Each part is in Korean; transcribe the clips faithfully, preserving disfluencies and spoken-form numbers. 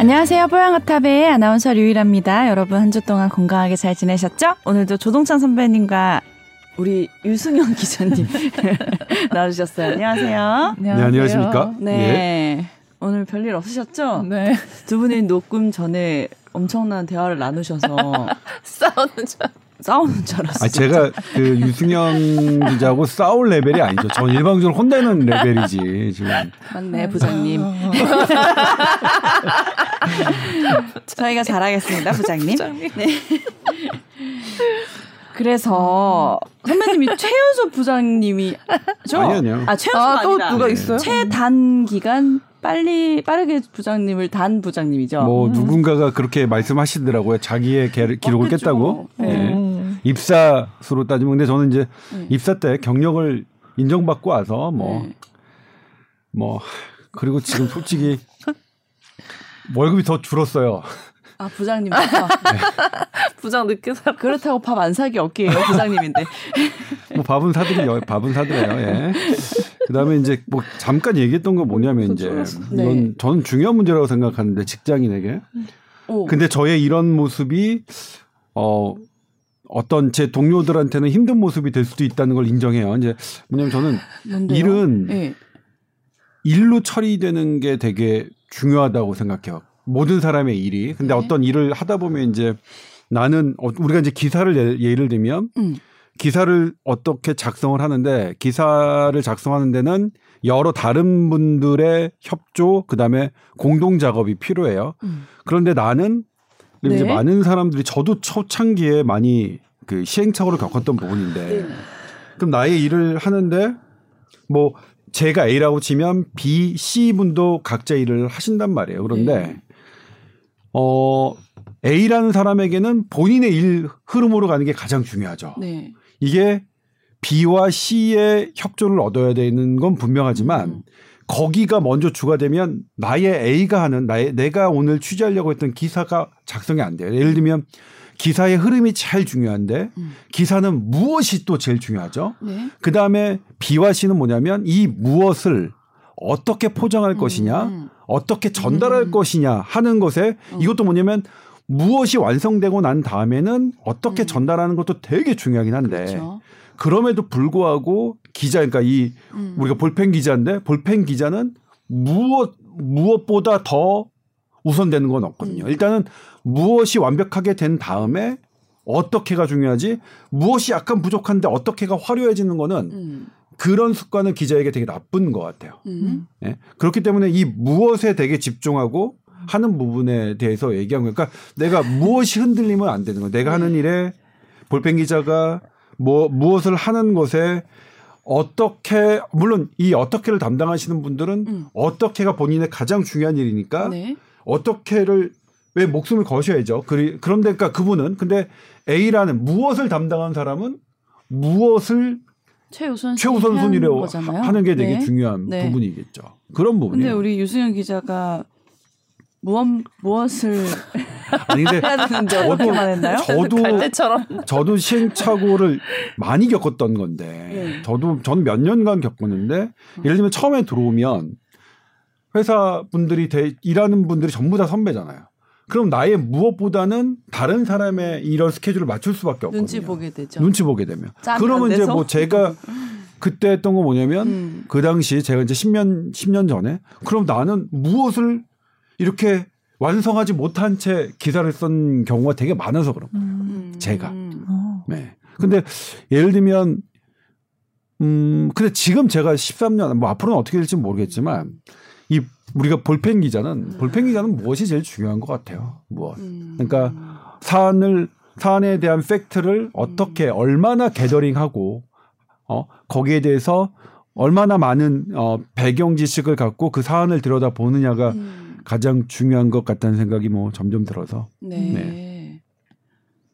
안녕하세요. 뽀양어탑의 아나운서 류일합니다. 여러분 한 주 동안 건강하게 잘 지내셨죠? 오늘도 조동찬 선배님과 우리 유승현 기자님 나와주셨어요. 안녕하세요. 네, 안녕하십니까? 네. 예. 오늘 별일 없으셨죠? 네. 두 분이 녹음 전에 엄청난 대화를 나누셔서 싸우는 줄 싸우는 줄 알았어요. 아, 제가 그 유승현 기자하고 싸울 레벨이 아니죠. 전 일방적으로 혼내는 레벨이지 지금. 맞네 부장님. 저희가 잘하겠습니다 부장님. 부장님. 네. 그래서 선배님이 최연소 부장님이 죠? 아니, 아니요. 아 최연소 아, 또 누가 있어요? 최단 기간. 빨리 빠르게 부장님을 단 부장님이죠. 뭐 음. 누군가가 그렇게 말씀하시더라고요. 자기의 게, 기록을 맞겠죠. 깼다고. 네. 네. 입사 수로 따지면 근데 저는 이제 네. 입사 때 경력을 인정받고 와서 뭐뭐 네. 뭐, 그리고 지금 솔직히 월급이 더 줄었어요. 아 부장님 밥. 네. 부장 늦게 사. 그렇다고 밥 안 사기 없기예요 부장님인데. 뭐 밥은 사드려요. 밥은 사드려요. 예. 그다음에 이제 뭐 잠깐 얘기했던 거 뭐냐면 이제 이건 네. 저는 중요한 문제라고 생각하는데 직장인에게. 오. 근데 저의 이런 모습이 어 어떤 제 동료들한테는 힘든 모습이 될 수도 있다는 걸 인정해요. 이제 왜냐면 저는 뭔데요? 일은 네. 일로 처리되는 게 되게 중요하다고 생각해요. 모든 사람의 일이. 근데 네. 어떤 일을 하다 보면 이제 나는 어, 우리가 이제 기사를 예, 예를 들면 음. 기사를 어떻게 작성을 하는데 기사를 작성하는 데는 여러 다른 분들의 협조 그다음에 공동 작업이 필요해요. 음. 그런데 나는 네. 이제 많은 사람들이 저도 초창기에 많이 그 시행착오를 겪었던 부분인데 네. 그럼 나의 일을 하는데 뭐 제가 A라고 치면 B, C 분도 각자 일을 하신단 말이에요. 그런데 네. 어, A라는 사람에게는 본인의 일 흐름으로 가는 게 가장 중요하죠. 네. 이게 B와 C의 협조를 얻어야 되는 건 분명하지만 음. 거기가 먼저 추가되면 나의 A가 하는 나의 내가 오늘 취재하려고 했던 기사가 작성이 안 돼요. 예를 들면 기사의 흐름이 제일 중요한데 음. 기사는 무엇이 또 제일 중요하죠. 네. 그다음에 B와 C는 뭐냐면 이 무엇을 어떻게 포장할 음. 것이냐 어떻게 전달할 음. 것이냐 하는 것에 음. 이것도 뭐냐면 무엇이 완성되고 난 다음에는 어떻게 음. 전달하는 것도 되게 중요하긴 한데 그렇죠. 그럼에도 불구하고 기자 그러니까 이 음. 우리가 볼펜 기자인데 볼펜 기자는 무엇 무엇보다 더 우선되는 건 없거든요. 음. 일단은 무엇이 완벽하게 된 다음에 어떻게가 중요하지 무엇이 약간 부족한데 어떻게가 화려해지는 거는 음. 그런 습관은 기자에게 되게 나쁜 것 같아요. 음. 네? 그렇기 때문에 이 무엇에 되게 집중하고 하는 부분에 대해서 얘기한 거니까 내가 무엇이 흔들리면 안 되는 거예요. 내가 네. 하는 일에 볼펜 기자가 뭐 무엇을 하는 것에 어떻게 물론 이 어떻게를 담당하시는 분들은 음. 어떻게가 본인의 가장 중요한 일이니까 네. 어떻게를 왜 목숨을 거셔야죠. 그리, 그런데 그러니까 그분은 근데 A라는 무엇을 담당한 사람은 무엇을 최우선 최우선 순위로 하는 게 되게 네. 중요한 네. 부분이겠죠. 그런 부분이요. 근데 우리 유승현 기자가 무엇 무엇을 아니 근데 저도 했나요? 저도 갈대처럼 저도 시행착오를 많이 겪었던 건데 네. 저도 전 몇 년간 겪었는데 음. 예를 들면 처음에 들어오면 회사 분들이 대, 일하는 분들이 전부 다 선배잖아요. 그럼 나의 무엇보다는 다른 사람의 이런 스케줄을 맞출 수밖에 없거든요. 눈치 보게 되죠. 눈치 보게 되면. 그러면 이제 뭐 제가 그때 했던 거 뭐냐면 음. 그 당시 제가 이제 십 년 십 년 전에 그럼 나는 무엇을 이렇게 완성하지 못한 채 기사를 쓴 경우가 되게 많아서 그런 거예요. 음. 제가. 네. 근데 예를 들면 음 근데 지금 제가 십삼 년 뭐 앞으로는 어떻게 될지 모르겠지만 이 우리가 볼펜 기자는 볼펜 기자는 무엇이 제일 중요한 것 같아요. 무엇. 그러니까 사안을 사안에 대한 팩트를 어떻게 얼마나 게더링하고 어, 거기에 대해서 얼마나 많은 어, 배경 지식을 갖고 그 사안을 들여다 보느냐가 음. 가장 중요한 것 같다는 생각이 뭐 점점 들어서. 네. 네.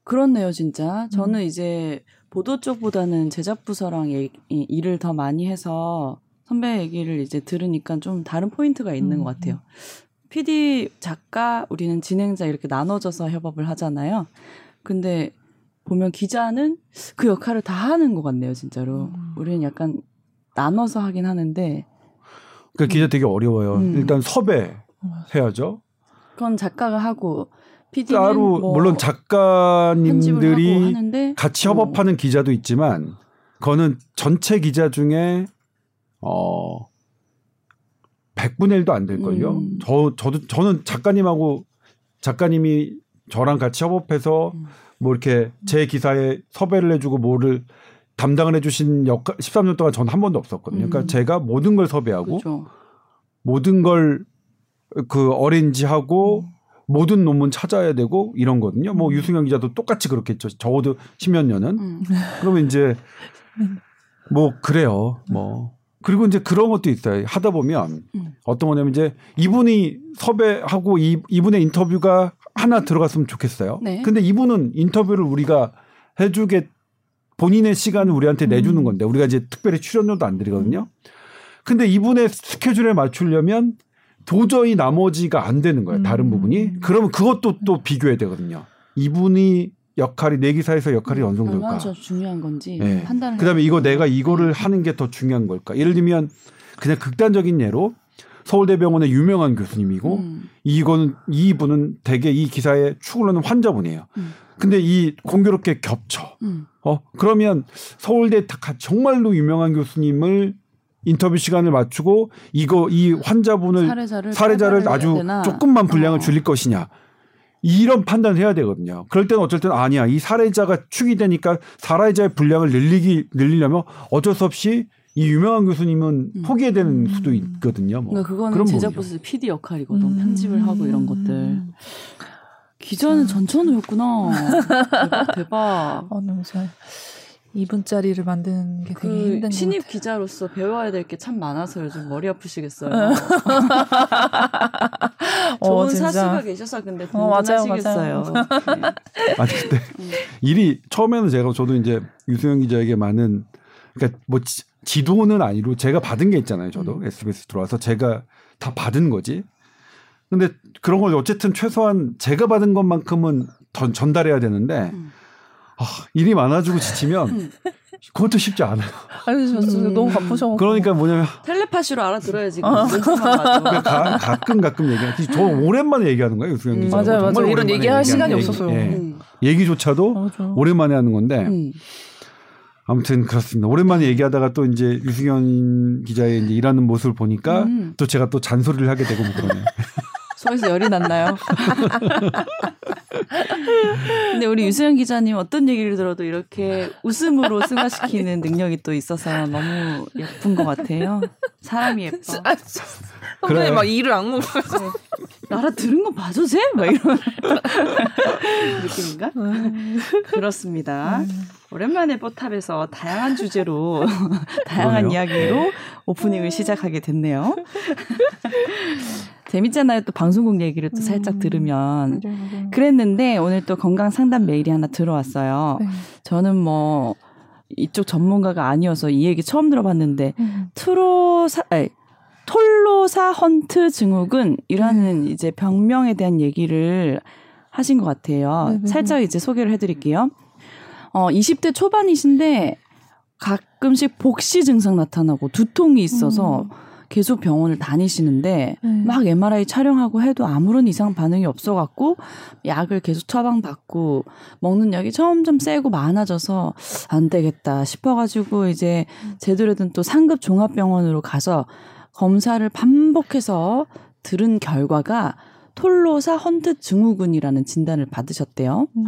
그렇네요, 진짜. 저는 음. 이제 보도 쪽보다는 제작 부서랑 예, 일을 더 많이 해서. 선배 얘기를 이제 들으니까 좀 다른 포인트가 있는 음. 것 같아요. 피디, 작가, 우리는 진행자 이렇게 나눠져서 협업을 하잖아요. 근데 보면 기자는 그 역할을 다 하는 것 같네요, 진짜로. 음. 우리는 약간 나눠서 하긴 하는데. 그러니까 기자 되게 어려워요. 음. 일단 섭외 해야죠. 그건 작가가 하고 피디는 따로 뭐 물론 작가님들이 하는데, 같이 협업하는 어. 기자도 있지만 그거는 전체 기자 중에 어 백분의 일도 안 될걸요. 음. 저 저도 저는 작가님하고 작가님이 저랑 같이 협업해서 음. 뭐 이렇게 제 기사에 섭외를 해주고 뭐를 담당을 해주신 역할 십삼 년 동안 전 한 번도 없었거든요. 음. 그러니까 제가 모든 걸 섭외하고 그쵸. 모든 걸 그 어레인지하고 음. 모든 논문 찾아야 되고 이런 거든요. 뭐 유승현 기자도 똑같이 그렇겠죠. 적어도 십몇 년은. 음. 그러면 이제 뭐 그래요. 뭐 그리고 이제 그런 것도 있어요. 하다 보면 음. 어떤 거냐면 이제 이분이 섭외하고 이, 이분의 인터뷰가 하나 들어갔으면 좋겠어요. 네. 근데 이분은 인터뷰를 우리가 해주게 본인의 시간을 우리한테 내주는 건데 우리가 이제 특별히 출연료도 안 드리거든요. 음. 근데 이분의 스케줄에 맞추려면 도저히 나머지가 안 되는 거예요. 다른 음. 부분이. 그러면 그것도 또 비교해야 되거든요. 이분이 역할이 내 기사에서 역할이 어느 정도일까. 얼마나 중요한 건지 네. 판단을. 그다음에 이거 내가 이거를 네. 하는 게 더 중요한 걸까. 예를 들면 그냥 극단적인 예로 서울대병원의 유명한 교수님이고 음. 이거는 이분은 대개 이 기사에 축을 넣는 환자분이에요. 음. 근데 이 공교롭게 겹쳐. 음. 어 그러면 서울대 정말로 유명한 교수님을 인터뷰 시간을 맞추고 이거 이 환자분을 사례자를, 사례자를 아주 조금만 분량을 어. 줄일 것이냐. 이런 판단을 해야 되거든요. 그럴 때는 어쩔 때는 아니야. 이 사례자가 축이 되니까 사례자의 분량을 늘리기 늘리려면 어쩔 수 없이 이 유명한 교수님은 음. 포기해야 되는 수도 있거든요. 뭐. 그러니까 그거는 제작부스 피디 역할이거든. 음. 편집을 하고 이런 것들. 기자는 음. 전천후였구나. 대박. 대박. 어, 너무 잘. 이 분짜리를 만드는 게 그 되게 힘든 것 신입 같아요. 기자로서 배워야 될 게 참 많아서 요즘 머리 아프시겠어요. 좋은 어, 사수가 계셔서 근데 든든하시겠어요. 어, 네. 아니 근데 음. 일이 처음에는 제가 저도 이제 유승현 기자에게 많은 그러니까 뭐 지, 지도는 아니고 제가 받은 게 있잖아요. 저도 음. 에스비에스 들어와서 제가 다 받은 거지. 근데 그런 걸 어쨌든 최소한 제가 받은 것만큼은 전, 전달해야 되는데 음. 아, 일이 많아지고 지치면 그것도 쉽지 않아요. 아니, 저 음. 너무 바쁘셔. 그러니까 뭐냐면 텔레파시로 알아들어야지. 아. 그러니까 가, 가끔 가끔 얘기하지. 저 오랜만에 얘기하는 거예요, 유승현 기자. 음. 맞아요, 맞아요. 이런 얘기할 시간이 얘기, 없었어요. 예. 음. 얘기조차도 맞아. 오랜만에 하는 건데 음. 아무튼 그렇습니다. 오랜만에 얘기하다가 또 이제 유승현 기자의 이제 일하는 모습을 보니까 음. 또 제가 또 잔소리를 하게 되고 뭐 그러네요. 속에서 열이 났나요? 근데 우리 유승현 기자님 어떤 얘기를 들어도 이렇게 웃음으로 승화시키는 능력이 또 있어서 너무 예쁜 것 같아요. 사람이 예뻐. 선배님 막 이를 악몽하면서 나라 들은 거 봐줘 쟤? 막 이런 느낌인가? 음. 그렇습니다. 음. 오랜만에 뽀탑에서 다양한 주제로 다양한 이야기로 오프닝을 시작하게 됐네요. 재밌잖아요. 또 방송국 얘기를 또 살짝 음, 들으면. 맞아요, 맞아요. 그랬는데 오늘 또 건강 상담 메일이 하나 들어왔어요. 네. 저는 뭐 이쪽 전문가가 아니어서 이 얘기 처음 들어봤는데 음. 트로사 아니, 톨로사 헌트 증후군 이라는 음. 이제 병명에 대한 얘기를 하신 것 같아요. 네, 네, 살짝 이제 소개를 해드릴게요. 어, 이십 대 초반이신데 가끔씩 복시 증상 나타나고 두통이 있어서 음. 계속 병원을 다니시는데 음. 막 엠알아이 촬영하고 해도 아무런 이상 반응이 없어갖고 약을 계속 처방받고 먹는 약이 점점 세고 많아져서 안 되겠다 싶어가지고 이제 제대로 된 또 상급 종합병원으로 가서 검사를 반복해서 들은 결과가 톨로사 헌트 증후군이라는 진단을 받으셨대요. 음.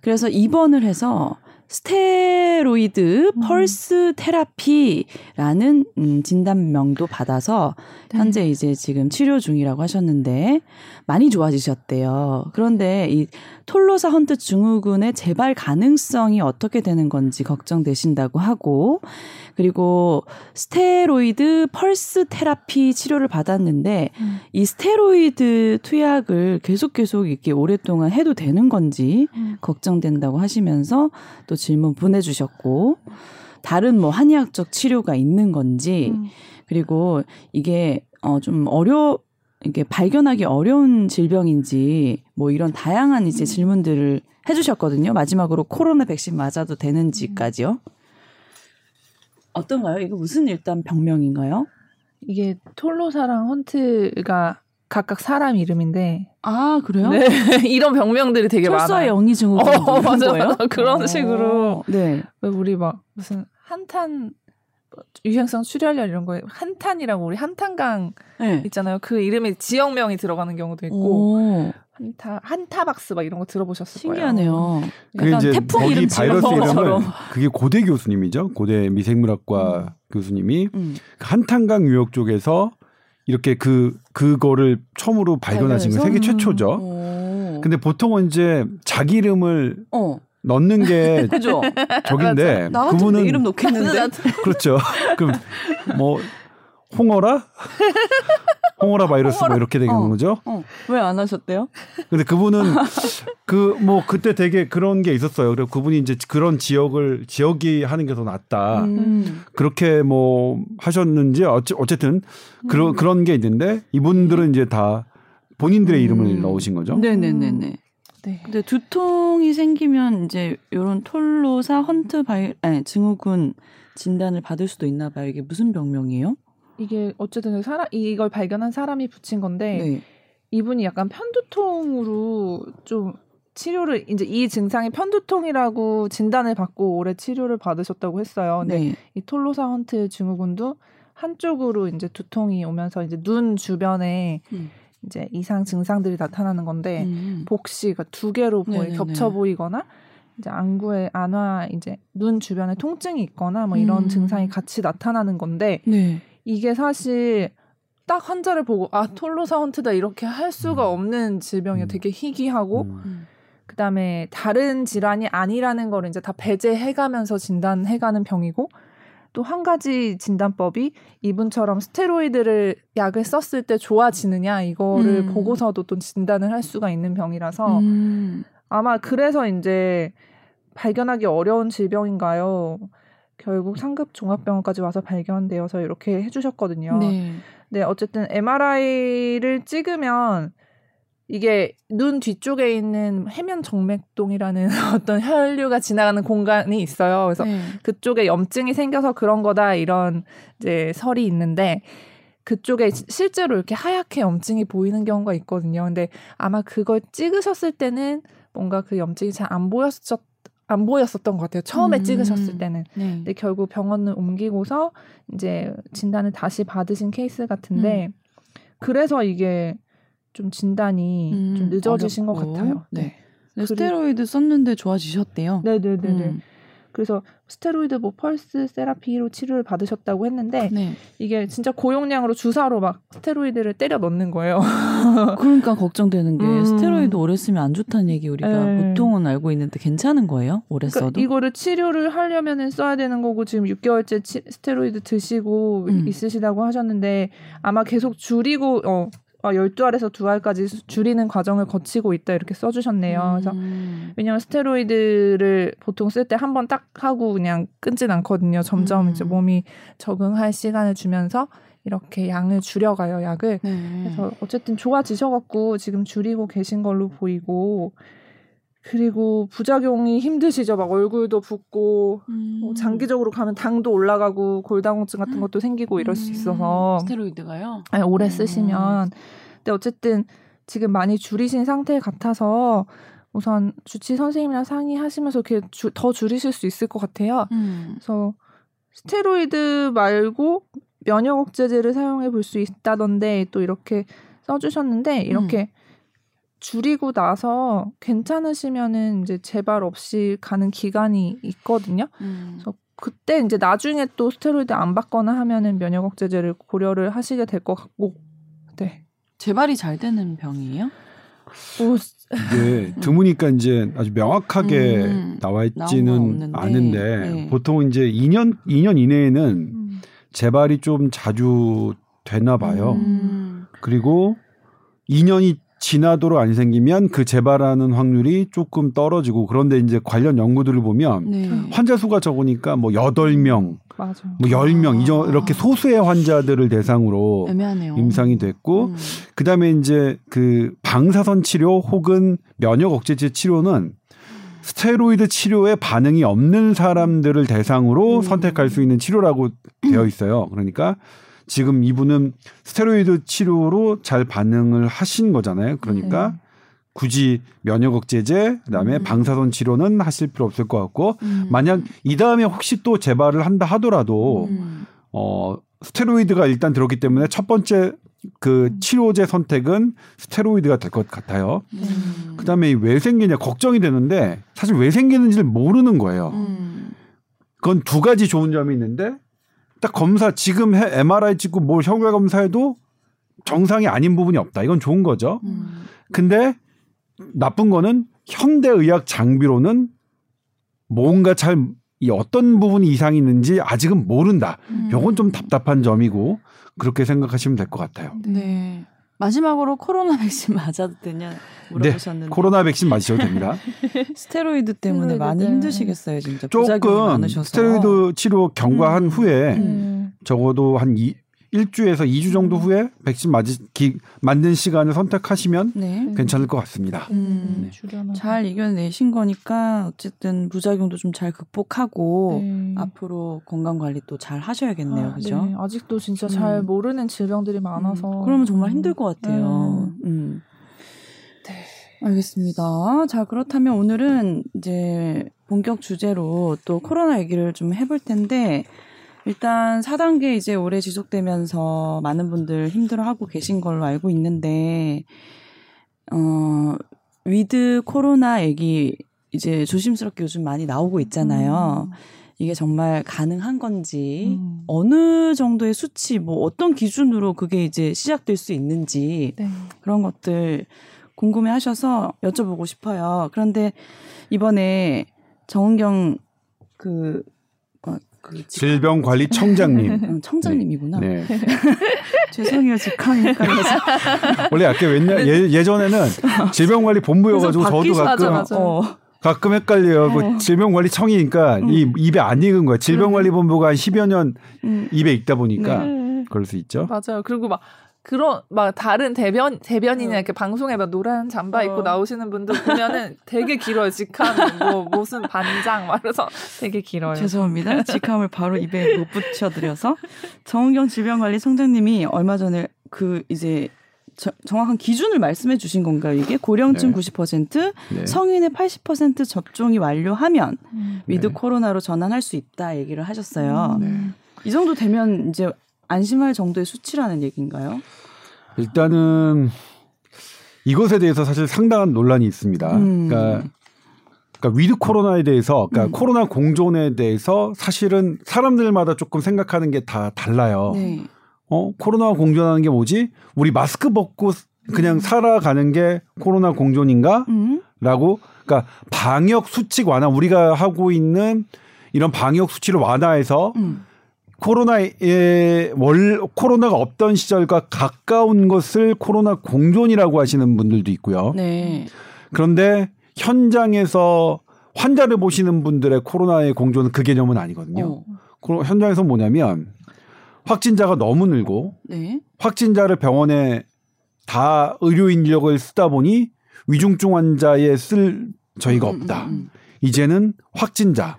그래서 입원을 해서 스테로이드 음. 펄스 테라피라는 음, 진단명도 받아서 네. 현재 이제 지금 치료 중이라고 하셨는데 많이 좋아지셨대요. 그런데 이 톨로사 헌트 증후군의 재발 가능성이 어떻게 되는 건지 걱정되신다고 하고 그리고 스테로이드 펄스 테라피 치료를 받았는데 음. 이 스테로이드 투약을 계속 계속 이렇게 오랫동안 해도 되는 건지 음. 걱정된다고 하시면서 또 질문 보내주셨고 다른 뭐 한의학적 치료가 있는 건지 음. 그리고 이게 어 좀 어려 이게 발견하기 어려운 질병인지 뭐 이런 다양한 이제 질문들을 해주셨거든요. 마지막으로 코로나 백신 맞아도 되는지까지요. 어떤가요? 이거 무슨 일단 병명인가요? 이게 톨로사랑 헌트가 각각 사람 이름인데. 아, 그래요? 네. 이런 병명들이 되게 많아요. 철수와 영희 증후군. 어, 맞아요. 거예요? 그런 어. 식으로. 네. 우리 막 무슨 한탄 유행성 출혈열 이런 거에 한탄이라고 우리 한탄강 네. 있잖아요. 그 이름에 지역명이 들어가는 경우도 있고. 오. 한타 한타박스 막 이런 거 들어보셨을 신기하네요. 거예요. 신기하네요. 그게 이제 태풍 이름 바이러스 이름을 그게 고대 교수님이죠. 고대 미생물학과 음. 교수님이 음. 한탄강 유역 쪽에서 이렇게 그 그거를 처음으로 발견하신 거 세계 최초죠. 오. 근데 보통은 이제 자기 이름을 어. 넣는 게 그죠? 저긴데 그분은 이름 넣겠는데 그렇죠. 그럼 뭐 홍어라? 홍어라 바이러스 홍어라? 뭐 이렇게 되는 어, 거죠. 어. 왜 안 하셨대요? 근데 그분은 그 뭐 그때 되게 그런 게 있었어요. 그래서 그분이 이제 그런 지역을 지역이 하는 게 더 낫다. 음. 그렇게 뭐 하셨는지 어찌, 어쨌든 음. 그러, 그런 게 있는데 이분들은 이제 다 본인들의 음. 이름을 넣으신 거죠. 네네네네. 네. 근데 두통이 생기면 이제 이런 톨로사 헌트 바이 아니 증후군 진단을 받을 수도 있나 봐요. 이게 무슨 병명이에요? 이게 어쨌든 사람 이걸 발견한 사람이 붙인 건데 네. 이분이 약간 편두통으로 좀 치료를 이제 이 증상이 편두통이라고 진단을 받고 오래 치료를 받으셨다고 했어요. 근데 네. 이 톨로사 헌트 증후군도 한쪽으로 이제 두통이 오면서 이제 눈 주변에 음. 이제 이상 증상들이 나타나는 건데 음. 복시가 두 개로 보이, 겹쳐 보이거나 이제 안구에 안와 이제 눈 주변에 통증이 있거나 뭐 이런 음. 증상이 같이 나타나는 건데. 네. 이게 사실 딱 환자를 보고 아 톨로사 헌트다 이렇게 할 수가 없는 질병이 되게 희귀하고 음. 그다음에 다른 질환이 아니라는 걸 이제 다 배제해가면서 진단해가는 병이고 또 한 가지 진단법이 이분처럼 스테로이드를 약을 썼을 때 좋아지느냐 이거를 음. 보고서도 또 진단을 할 수가 있는 병이라서 음. 아마 그래서 이제 발견하기 어려운 질병인가요? 결국 상급 종합병원까지 와서 발견되어서 이렇게 해주셨거든요. 네. 네, 어쨌든 엠아르아이를 찍으면 이게 눈 뒤쪽에 있는 해면 정맥동이라는 어떤 혈류가 지나가는 공간이 있어요. 그래서 네. 그쪽에 염증이 생겨서 그런 거다 이런 이제 설이 있는데 그쪽에 실제로 이렇게 하얗게 염증이 보이는 경우가 있거든요. 근데 아마 그걸 찍으셨을 때는 뭔가 그 염증이 잘 안 보였었. 안 보였었던 것 같아요. 처음에 음, 찍으셨을 때는. 네. 근데 결국 병원을 옮기고서 이제 진단을 다시 받으신 케이스 같은데 음. 그래서 이게 좀 진단이 음, 좀 늦어지신 어렵고. 것 같아요. 네. 네. 스테로이드 썼는데 좋아지셨대요. 네네네. 음. 그래서 스테로이드 뭐 펄스 세라피로 치료를 받으셨다고 했는데 네. 이게 진짜 고용량으로 주사로 막 스테로이드를 때려 넣는 거예요. 그러니까 걱정되는 게 음. 스테로이드 오래 쓰면 안 좋다는 얘기 우리가 에이. 보통은 알고 있는데 괜찮은 거예요? 오래 그러니까 써도? 이거를 치료를 하려면 써야 되는 거고 지금 육 개월째 치, 스테로이드 드시고 음. 있으시다고 하셨는데 아마 계속 줄이고 어, 열두 알에서 두 알까지 줄이는 과정을 거치고 있다 이렇게 써주셨네요. 그래서 왜냐하면 스테로이드를 보통 쓸 때 한 번 딱 하고 그냥 끊진 않거든요. 점점 음. 이제 몸이 적응할 시간을 주면서 이렇게 양을 줄여가요. 약을. 네. 그래서 어쨌든 좋아지셔갖고 지금 줄이고 계신 걸로 보이고 그리고 부작용이 힘드시죠. 막 얼굴도 붓고 음. 뭐 장기적으로 가면 당도 올라가고 골다공증 같은 것도 생기고 이럴 수 있어서. 음. 스테로이드가요? 아니, 오래 쓰시면. 음. 근데 어쨌든 지금 많이 줄이신 상태 같아서 우선 주치 선생님이랑 상의하시면서 이렇게 주, 더 줄이실 수 있을 것 같아요. 음. 그래서 스테로이드 말고 면역 억제제를 사용해 볼 수 있다던데 또 이렇게 써주셨는데 이렇게 음. 줄이고 나서 괜찮으시면은 이제 재발 없이 가는 기간이 있거든요. 음. 그래서 그때 이제 나중에 또 스테로이드 안 받거나 하면은 면역 억제제를 고려를 하시게 될 것 같고. 네. 재발이 잘 되는 병이에요? 오. 이게 드무니까 이제 아주 명확하게 음. 나와 있지는 않은데 네. 보통 이제 이 년 이 년 이내에는 음. 재발이 좀 자주 되나 봐요. 음. 그리고 이 년이 지나도록 안 생기면 그 재발하는 확률이 조금 떨어지고 그런데 이제 관련 연구들을 보면 네. 환자 수가 적으니까 뭐 여덟 명, 맞아. 뭐 열 명 아. 이렇게 소수의 환자들을 대상으로 애매하네요. 임상이 됐고 음. 그다음에 이제 그 방사선 치료 혹은 면역 억제제 치료는 스테로이드 치료에 반응이 없는 사람들을 대상으로 음. 선택할 수 있는 치료라고 되어 있어요. 그러니까 지금 이분은 스테로이드 치료로 잘 반응을 하신 거잖아요. 그러니까 네. 굳이 면역 억제제 그다음에 음. 방사선 치료는 하실 필요 없을 것 같고 음. 만약 이 다음에 혹시 또 재발을 한다 하더라도 음. 어, 스테로이드가 일단 들었기 때문에 첫 번째 그 음. 치료제 선택은 스테로이드가 될 것 같아요. 음. 그다음에 왜 생기냐 걱정이 되는데 사실 왜 생기는지를 모르는 거예요. 음. 그건 두 가지 좋은 점이 있는데 딱 검사 지금 해, 엠아르아이 찍고 뭘 혈관 검사해도 정상이 아닌 부분이 없다. 이건 좋은 거죠. 음. 근데 나쁜 거는 현대의학 장비로는 뭔가 잘 이 어떤 부분이 이상이 있는지 아직은 모른다. 음. 이건 좀 답답한 점이고 그렇게 생각하시면 될 것 같아요. 네. 마지막으로 코로나 백신 맞아도 되냐 물어보셨는데. 네. 코로나 백신 맞으셔도 됩니다. 스테로이드 때문에 스테로이드 많이 힘드시겠어요. 진짜 부작용이 많으셔서. 스테로이드 치료 경과한 음. 후에 음. 적어도 한 이, 일 주에서 이 주 정도 후에 백신 맞이, 기, 맞는 시간을 선택하시면 네. 괜찮을 것 같습니다. 음, 네. 잘 이겨내신 거니까 어쨌든 부작용도 좀 잘 극복하고 네. 앞으로 건강관리도 잘 하셔야겠네요. 아, 그죠? 네. 아직도 진짜 잘 음. 모르는 질병들이 많아서 음. 그러면 정말 힘들 것 같아요. 음. 음. 네. 알겠습니다. 자, 그렇다면 오늘은 이제 본격 주제로 또 코로나 얘기를 좀 해볼 텐데 일단 사 단계 이제 오래 지속되면서 많은 분들 힘들어하고 계신 걸로 알고 있는데 어, 위드 코로나 얘기 이제 조심스럽게 요즘 많이 나오고 있잖아요. 음. 이게 정말 가능한 건지 음. 어느 정도의 수치 뭐 어떤 기준으로 그게 이제 시작될 수 있는지 네. 그런 것들 궁금해하셔서 여쭤보고 싶어요. 그런데 이번에 정은경 그 그 질병관리청장님. 청장님이구나. 네. 네. 죄송해요. 직함이니까. 원래 아까 옛날, 예, 예전에는 질병관리본부여가지고 저도 가끔, 맞아, 맞아. 어, 가끔 헷갈려요. 그 질병관리청이니까 음. 이 입에 안 익은 거야. 질병관리본부가 한 십여 년 음. 입에 익다 보니까 네. 그럴 수 있죠. 맞아요. 그리고 막 그런 막 다른 대변 대변인이나 어. 이렇게 방송에 막 노란 잠바 어. 입고 나오시는 분들 보면은 되게 길어요. 직함 뭐 무슨 반장 말해서 되게 길어요. 죄송합니다. 직함을 바로 입에 못 붙여드려서 정은경 질병관리 청장님이 얼마 전에 그 이제 저, 정확한 기준을 말씀해 주신 건가요? 이게 고령층 네. 구십 퍼센트, 네. 성인의 팔십 퍼센트 접종이 완료하면 음. 위드 네. 코로나로 전환할 수 있다 얘기를 하셨어요. 음, 네. 이 정도 되면 이제 안심할 정도의 수치라는 얘기인가요? 일단은 이것에 대해서 사실 상당한 논란이 있습니다. 음. 그러니까, 그러니까 위드 코로나에 대해서, 그러니까 음. 코로나 공존에 대해서 사실은 사람들마다 조금 생각하는 게 다 달라요. 네. 어, 코로나 공존하는 게 뭐지? 우리 마스크 벗고 그냥 음. 살아가는 게 코로나 공존인가? 음. 라고, 그러니까 방역 수칙 완화, 우리가 하고 있는 이런 방역 수칙을 완화해서 음. 코로나의 월, 코로나가 없던 시절과 가까운 것을 코로나 공존이라고 하시는 분들도 있고요. 네. 그런데 현장에서 환자를 보시는 분들의 코로나의 공존은 그 개념은 아니거든요. 어. 현장에서 뭐냐면 확진자가 너무 늘고 네. 확진자를 병원에 다 의료 인력을 쓰다 보니 위중증 환자에 쓸 저희가 없다. 음, 음, 음. 이제는 확진자,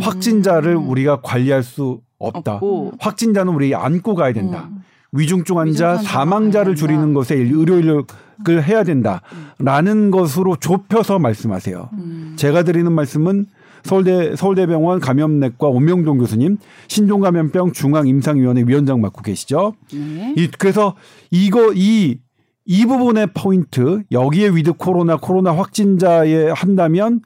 확진자를 음, 음. 우리가 관리할 수 없다. 없고. 확진자는 우리 안고 가야 된다. 음. 위중증 환자 사망자를 줄이는 것에 의료 인력을 해야 된다. 음. 라는 것으로 좁혀서 말씀하세요. 음. 제가 드리는 말씀은 서울대, 서울대병원 감염내과 오명돈 교수님, 신종감염병 중앙임상위원회 위원장 맡고 계시죠. 네. 이, 그래서 이거, 이, 이 부분의 포인트, 여기에 위드 코로나, 코로나 확진자에 한다면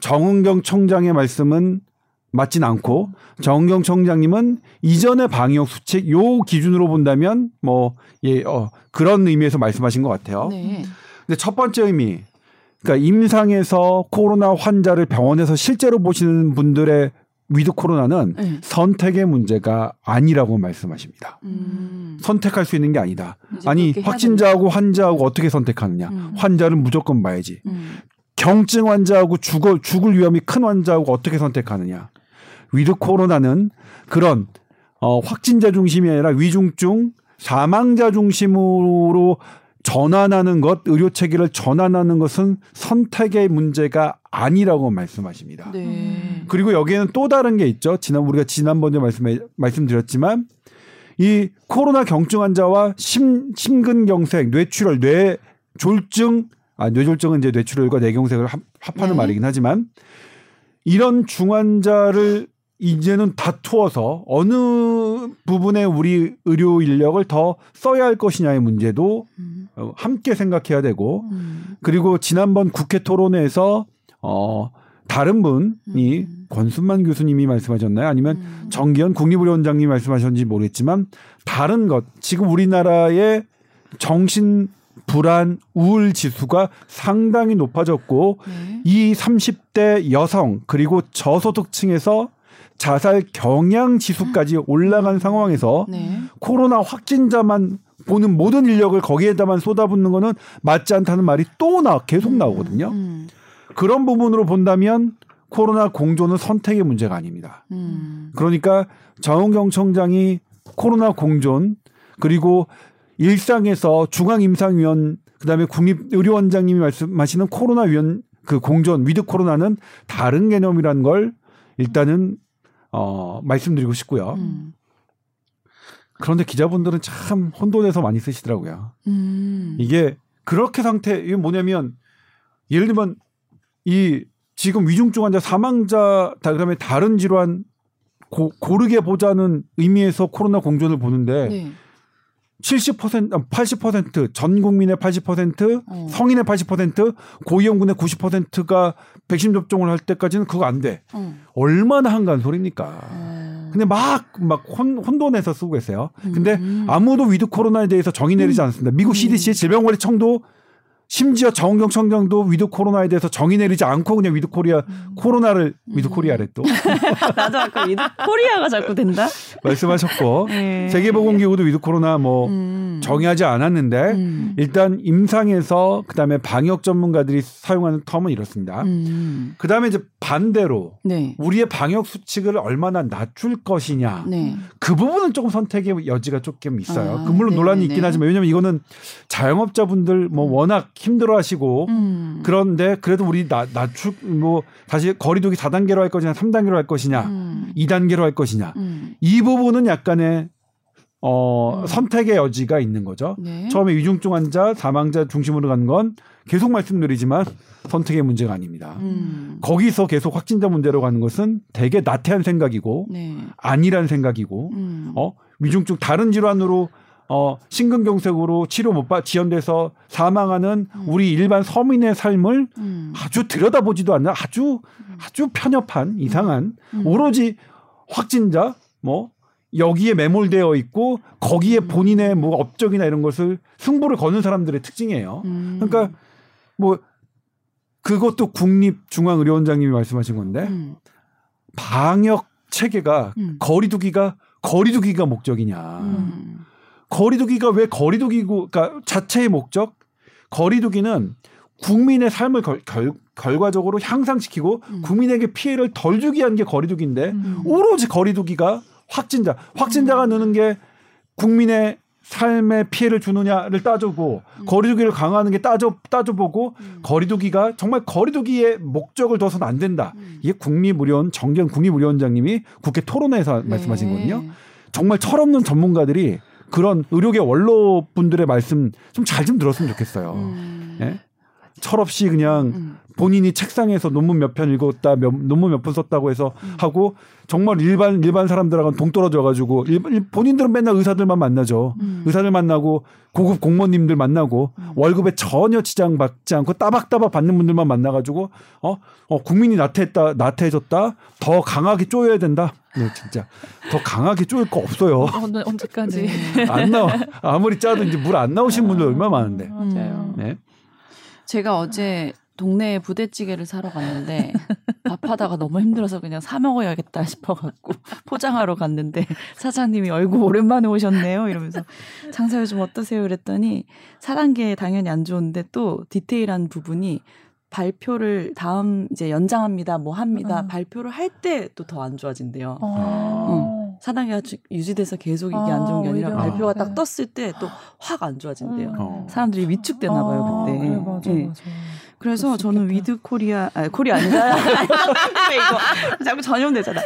정은경 청장의 말씀은 맞진 않고 정은경 청장님은 이전의 방역 수칙 요 기준으로 본다면 뭐 예, 어, 그런 의미에서 말씀하신 것 같아요. 네. 근데 첫 번째 의미, 그러니까 임상에서 코로나 환자를 병원에서 실제로 보시는 분들의 위드 코로나는 네. 선택의 문제가 아니라고 말씀하십니다. 음. 선택할 수 있는 게 아니다. 아니 확진자하고 환자하고 어떻게 선택하느냐? 음. 환자를 무조건 봐야지. 음. 경증 환자하고 죽어, 죽을 위험이 큰 환자하고 어떻게 선택하느냐? 위드 코로나는 그런 어, 확진자 중심이 아니라 위중증 사망자 중심으로 전환하는 것, 의료체계를 전환하는 것은 선택의 문제가 아니라고 말씀하십니다. 네. 그리고 여기에는 또 다른 게 있죠. 지난 우리가 지난번에 말씀 말씀드렸지만 이 코로나 경증 환자와 심, 심근경색, 뇌출혈, 뇌졸중, 아, 뇌졸중은 이제 뇌출혈과 뇌경색을 합, 합하는 네. 말이긴 하지만 이런 중환자를 이제는 다투어서 어느 부분에 우리 의료 인력을 더 써야 할 것이냐의 문제도 음. 함께 생각해야 되고 음. 그리고 지난번 국회 토론회에서 어, 다른 분이 음. 권순만 교수님이 말씀하셨나요? 아니면 음. 정기현 국립의료원장님이 말씀하셨는지 모르겠지만 다른 것, 지금 우리나라의 정신 불안, 우울 지수가 상당히 높아졌고 네. 이 삼십 대 여성 그리고 저소득층에서 자살 경향 지수까지 올라간 음. 상황에서 네. 코로나 확진자만 보는 모든 인력을 거기에다만 쏟아붓는 거는 맞지 않다는 말이 또 나, 계속 나오거든요. 음. 그런 부분으로 본다면 코로나 공조는 선택의 문제가 아닙니다. 음. 그러니까 정은경 청장이 코로나 공존 그리고 일상에서 중앙임상위원 그다음에 국립의료원장님이 말씀하시는 코로나 위원 그 공존 위드 코로나는 다른 개념이라는 걸 일단은 어, 말씀드리고 싶고요. 음. 그런데 기자분들은 참 혼돈해서 많이 쓰시더라고요. 음. 이게 그렇게 상태 이게 뭐냐면 예를 들면 이 지금 위중증 환자 사망자 그다음에 다른 질환 고, 고르게 보자는 의미에서 코로나 공존을 보는데. 네. 칠십 퍼센트, 팔십 퍼센트, 전 국민의 팔십 퍼센트, 어. 성인의 팔십 퍼센트, 고위험군의 구십 퍼센트가 백신 접종을 할 때까지는 그거 안 돼. 어. 얼마나 한가한 소리입니까. 음. 근데 막, 막 혼, 혼돈해서 쓰고 계세요. 음. 근데 아무도 위드 코로나에 대해서 정의 내리지 음. 않습니다. 미국 씨디씨 질병관리청도 심지어 정은경 청장도 위드 코로나에 대해서 정의 내리지 않고 그냥 위드 코리아, 음. 코로나를 위드 코리아래 또. 나도 아까 위드 코리아가 자꾸 된다. 말씀하셨고. 네. 세계보건기구도 위드 코로나 뭐 음. 정의하지 않았는데 음. 일단 임상에서 그다음에 방역 전문가들이 사용하는 텀은 이렇습니다. 음. 그다음에 이제 반대로 네. 우리의 방역 수칙을 얼마나 낮출 것이냐. 네. 그 부분은 조금 선택의 여지가 조금 있어요. 아, 그 물론 네네네. 논란이 있긴 하지만 왜냐하면 이거는 자영업자분들 뭐 워낙 힘들어하시고 음. 그런데 그래도 우리 나, 낮추 뭐 다시 거리두기 사 단계로 할 것이냐 삼 단계로 할 것이냐 음. 이 단계로 할 것이냐 음. 이 부분은 약간의 어, 음. 선택의 여지가 있는 거죠. 네. 처음에 위중증 환자 사망자 중심으로 간 건 계속 말씀드리지만 선택의 문제가 아닙니다. 음. 거기서 계속 확진자 문제로 가는 것은 되게 나태한 생각이고 네. 안일한 생각이고 음. 어, 위중증 다른 질환으로 어, 심근경색으로 치료 못 받, 지연돼서 사망하는 음. 우리 일반 서민의 삶을 음. 아주 들여다보지도 않는 아주, 아주 편협한, 이상한, 음. 오로지 확진자, 뭐, 여기에 매몰되어 있고, 거기에 음. 본인의 뭐 업적이나 이런 것을 승부를 거는 사람들의 특징이에요. 음. 그러니까, 뭐, 그것도 국립중앙의료원장님이 말씀하신 건데, 음. 방역 체계가, 음. 거리두기가, 거리두기가 목적이냐. 음. 거리두기가 왜 거리두기고 그러니까 자체의 목적 거리두기는 국민의 삶을 결, 결, 결과적으로 향상시키고 음. 국민에게 피해를 덜 주기 위한 게 거리두기인데 음. 오로지 거리두기가 확진자 확진자가 음. 느는 게 국민의 삶에 피해를 주느냐를 따져보고 음. 거리두기를 강화하는 게 따져, 따져보고 음. 거리두기가 정말 거리두기의 목적을 둬서는 안 된다. 음. 이게 국립의료원 정기현 국립의료원장님이 국회 토론회에서 네. 말씀하신 거거든요. 정말 철없는 전문가들이 그런 의료계 원로분들의 말씀 좀 잘 좀 들었으면 좋겠어요. 음. 예? 철없이 그냥 음. 본인이 책상에서 논문 몇 편 읽었다, 몇, 논문 몇 편 썼다고 해서 음. 하고 정말 일반 일반 사람들하고는 동떨어져가지고 일, 본인들은 맨날 의사들만 만나죠. 음. 의사들 만나고 고급 공무원님들 만나고 음. 월급에 전혀 지장 받지 않고 따박따박 받는 분들만 만나가지고 어, 어 국민이 나태했다, 나태해졌다, 더 강하게 쪼여야 된다. 네, 진짜 더 강하게 쪼일 거 없어요. 어, 언제까지 네. 안 나와 아무리 짜도 이제 물 안 나오신 분들 얼마나 많은데. 맞아요. 네. 제가 어제 동네에 부대찌개를 사러 갔는데 밥하다가 너무 힘들어서 그냥 사 먹어야겠다 싶어갖고 포장하러 갔는데 사장님이 얼굴 오랜만에 오셨네요 이러면서 장사 요즘 어떠세요 그랬더니 사 단계 당연히 안 좋은데 또 디테일한 부분이 발표를 다음 이제 연장합니다 뭐 합니다 음. 발표를 할 때 또 더 안 좋아진대요. 어. 응. 사 단계가 유지돼서 계속 이게 아, 안 좋은 게 아니라 발표가 네. 딱 떴을 때 또 확 안 좋아진대요. 음. 사람들이 위축되나 봐요. 아, 그때. 네, 맞아, 네. 맞아. 그래서 그렇습니까? 저는 위드 코리아, 아, 코리아 아니라 이거 자꾸 전염되잖아.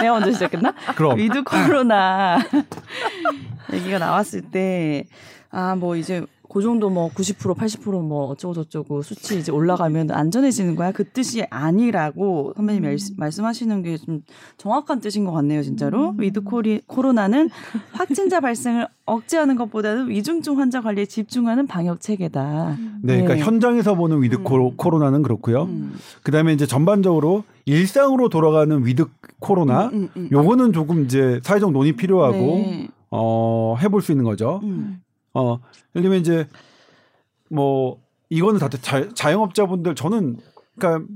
내가 먼저 시작했나? 그럼. 위드 코로나 얘기가 나왔을 때, 아, 뭐 이제 그 정도 뭐 구십 퍼센트, 팔십 퍼센트 뭐 어쩌고저쩌고 수치 이제 올라가면 안전해지는 거야. 그 뜻이 아니라고 선배님이 음. 말씀하시는 게 좀 정확한 뜻인 것 같네요, 진짜로. 음. 위드 코리, 코로나는 확진자 발생을 억제하는 것보다는 위중증 환자 관리에 집중하는 방역 체계다. 음. 네, 그러니까 네. 현장에서 보는 위드 코로, 음. 코로나는 그렇고요. 음. 그다음에 이제 전반적으로 일상으로 돌아가는 위드 코로나, 음, 음, 음. 요거는 조금 이제 사회적 논의 필요하고 네. 어, 해볼 수 있는 거죠. 음. 어, 예를 들면 이제 뭐 이거는 다 자, 자영업자분들 저는 그러니까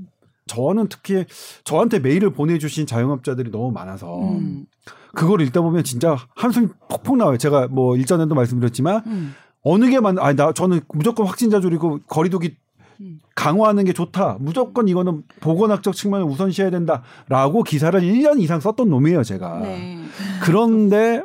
저는 특히 저한테 메일을 보내주신 자영업자들이 너무 많아서 음. 그걸 읽다 보면 진짜 한숨이 폭폭 나와요. 제가 뭐 일전에도 말씀드렸지만 음. 어느 게만 아니 나 저는 무조건 확진자 줄이고 거리두기 강화하는 게 좋다. 무조건 이거는 보건학적 측면을 우선시해야 된다라고 기사를 일 년 이상 썼던 놈이에요, 제가. 네. 그런데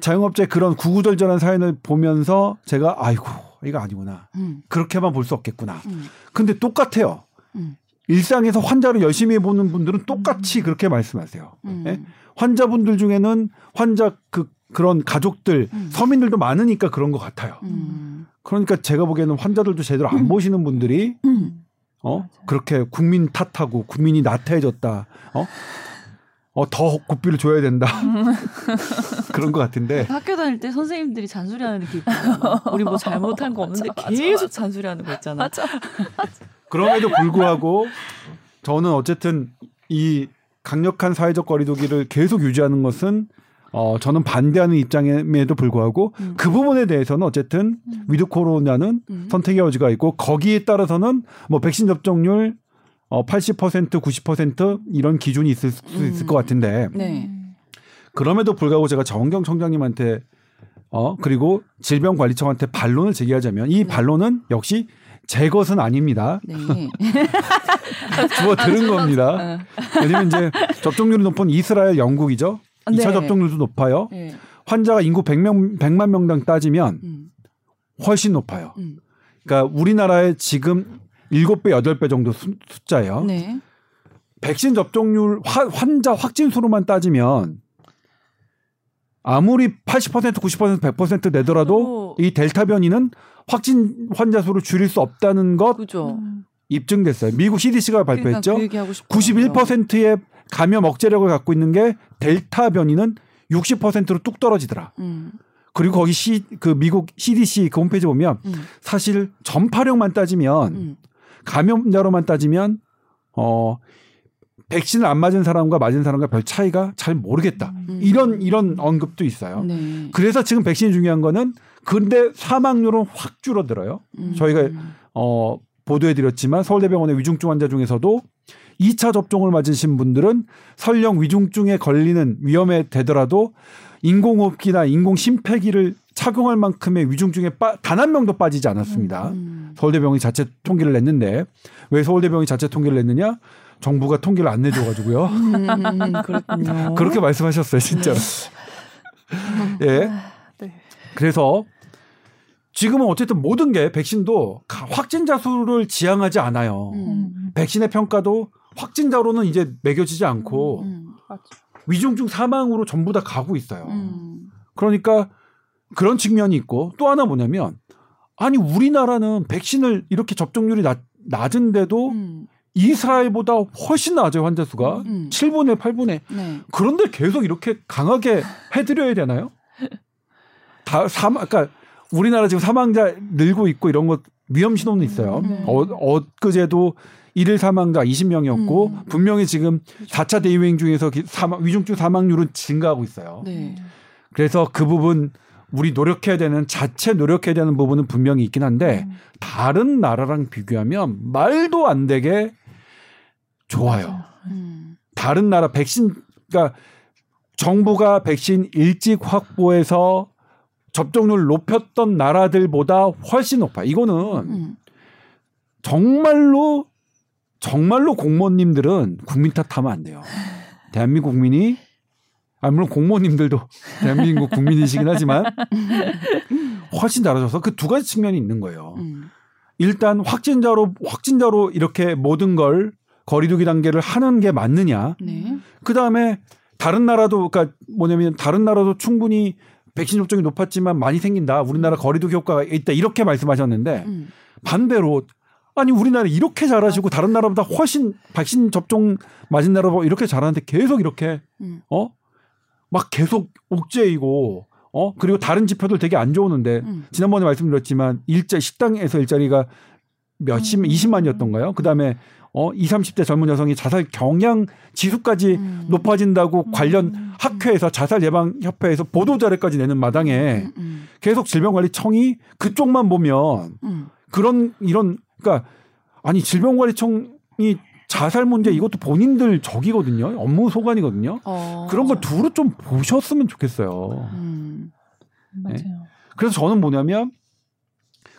자영업자의 그런 구구절절한 사연을 보면서 제가 아이고 이거 아니구나. 음. 그렇게만 볼 수 없겠구나. 음. 근데 똑같아요. 음. 일상에서 환자를 열심히 보는 분들은 똑같이 음. 그렇게 말씀하세요. 음. 예? 환자분들 중에는 환자 그, 그런 가족들 음. 서민들도 많으니까 그런 것 같아요. 음. 그러니까 제가 보기에는 환자들도 제대로 안 음. 보시는 분들이 음. 어? 그렇게 국민 탓하고 국민이 나태해졌다. 어? 어, 더 고삐를 줘야 된다. 그런 것 같은데. 학교 다닐 때 선생님들이 잔소리하는 느낌 있잖아. 우리 뭐 잘못한 거 없는데 맞아, 맞아, 계속 맞아. 잔소리하는 거 있잖아. 맞아, 맞아. 그럼에도 불구하고 저는 어쨌든 이 강력한 사회적 거리두기를 계속 유지하는 것은 어, 저는 반대하는 입장임에도 불구하고 음. 그 부분에 대해서는 어쨌든 음. 위드 코로나는 음. 선택의 여지가 있고 거기에 따라서는 뭐 백신 접종률 어 팔십 퍼센트, 구십 퍼센트 이런 기준이 있을 수 음. 있을 것 같은데 네. 그럼에도 불구하고 제가 정은경 청장님한테 어 그리고 질병관리청한테 반론을 제기하자면 이 네. 반론은 역시 제 것은 아닙니다. 네. 주워 들은 겁니다. 왜냐면 이제 접종률이 높은 이스라엘, 영국이죠. 이 차 네. 접종률도 높아요. 네. 환자가 인구 백 명, 백만 명당 따지면 음. 훨씬 높아요. 음. 그러니까 우리나라의 지금 일곱 배, 여덟 배 정도 수, 숫자예요. 네. 백신 접종률, 화, 환자 확진 수로만 따지면 아무리 팔십 퍼센트, 구십 퍼센트, 백 퍼센트 내더라도 오. 이 델타 변이는 확진 환자 수를 줄일 수 없다는 것 그죠. 입증됐어요. 미국 씨디씨가 발표했죠. 그러니까 그 구십일 퍼센트의 감염 억제력을 갖고 있는 게 델타 변이는 육십 퍼센트로 뚝 떨어지더라. 음. 그리고 거기 시, 그 미국 씨디씨 그 홈페이지 보면 음. 사실 전파력만 따지면 음. 감염자로만 따지면 어, 백신을 안 맞은 사람과 맞은 사람과 별 차이가 잘 모르겠다. 음. 이런 이런 언급도 있어요. 네. 그래서 지금 백신이 중요한 거는 근데 사망률은 확 줄어들어요. 음. 저희가 어, 보도해드렸지만 서울대병원의 위중증 환자 중에서도 이 차 접종을 맞으신 분들은 설령 위중증에 걸리는 위험에 되더라도 인공호흡기나 인공심폐기를 착용할 만큼의 위중증에 단 한 명도 빠지지 않았습니다. 음. 서울대병원이 자체 통계를 냈는데 왜 서울대병원이 자체 통계를 냈느냐? 정부가 통계를 안 내줘가지고요. 음, 그렇군요. 그렇게 말씀하셨어요. 진짜로. 예. 네. 그래서 지금은 어쨌든 모든 게 백신도 확진자 수를 지향하지 않아요. 음. 백신의 평가도 확진자로는 이제 매겨지지 않고 음, 음. 맞죠. 위중증 사망으로 전부 다 가고 있어요. 음. 그러니까 그런 측면이 있고 또 하나 뭐냐면 아니 우리나라는 백신을 이렇게 접종률이 낮, 낮은데도 음. 이스라엘보다 훨씬 낮아요. 환자 수가. 음. 칠 분의 팔 분의. 네. 그런데 계속 이렇게 강하게 해드려야 되나요? 다 사망, 그러니까 우리나라 지금 사망자 늘고 있고 이런 것 위험 신호는 있어요. 네. 어, 엊그제도 일 일 사망자 이십 명이었고 음. 분명히 지금 사 차 대유행 중에서 사망, 위중증 사망률은 증가하고 있어요. 네. 그래서 그 부분 우리 노력해야 되는 자체 노력해야 되는 부분은 분명히 있긴 한데 음. 다른 나라랑 비교하면 말도 안 되게 좋아요. 음. 다른 나라 백신 그러니까 정부가 백신 일찍 확보해서 접종률 높였던 나라들보다 훨씬 높아요. 이거는 음. 정말로 정말로 공무원님들은 국민 탓하면 안 돼요. 대한민국 국민이 아 물론 공무원님들도 대한민국 국민이시긴 하지만 훨씬 잘하셔서 그 두 가지 측면이 있는 거예요. 음. 일단 확진자로 확진자로 이렇게 모든 걸 거리두기 단계를 하는 게 맞느냐. 네. 그다음에 다른 나라도 그러니까 뭐냐면 다른 나라도 충분히 백신 접종이 높았지만 많이 생긴다. 우리나라 거리두기 효과가 있다. 이렇게 말씀하셨는데 음. 반대로 아니 우리나라 이렇게 잘하시고 아. 다른 나라보다 훨씬 백신 접종 맞은 나라보다 이렇게 잘하는데 계속 이렇게 음. 어? 막 계속 옥죄이고 어? 그리고 다른 지표들 되게 안 좋으는데 음. 지난번에 말씀드렸지만 일자 식당에서 일자리가 몇십 음. 이십만이었던가요? 그다음에 어, 이십, 삼십 대 젊은 여성이 자살 경향 지수까지 음. 높아진다고 음. 관련 학회에서 자살예방협회에서 보도자료까지 내는 마당에 음. 음. 계속 질병관리청이 그쪽만 보면 음. 그런 이런 그러니까 아니 질병관리청이 자살 문제 이것도 본인들 적이거든요. 업무 소관이거든요. 어. 그런 걸 두루 좀 보셨으면 좋겠어요. 음. 맞아요. 네? 그래서 저는 뭐냐면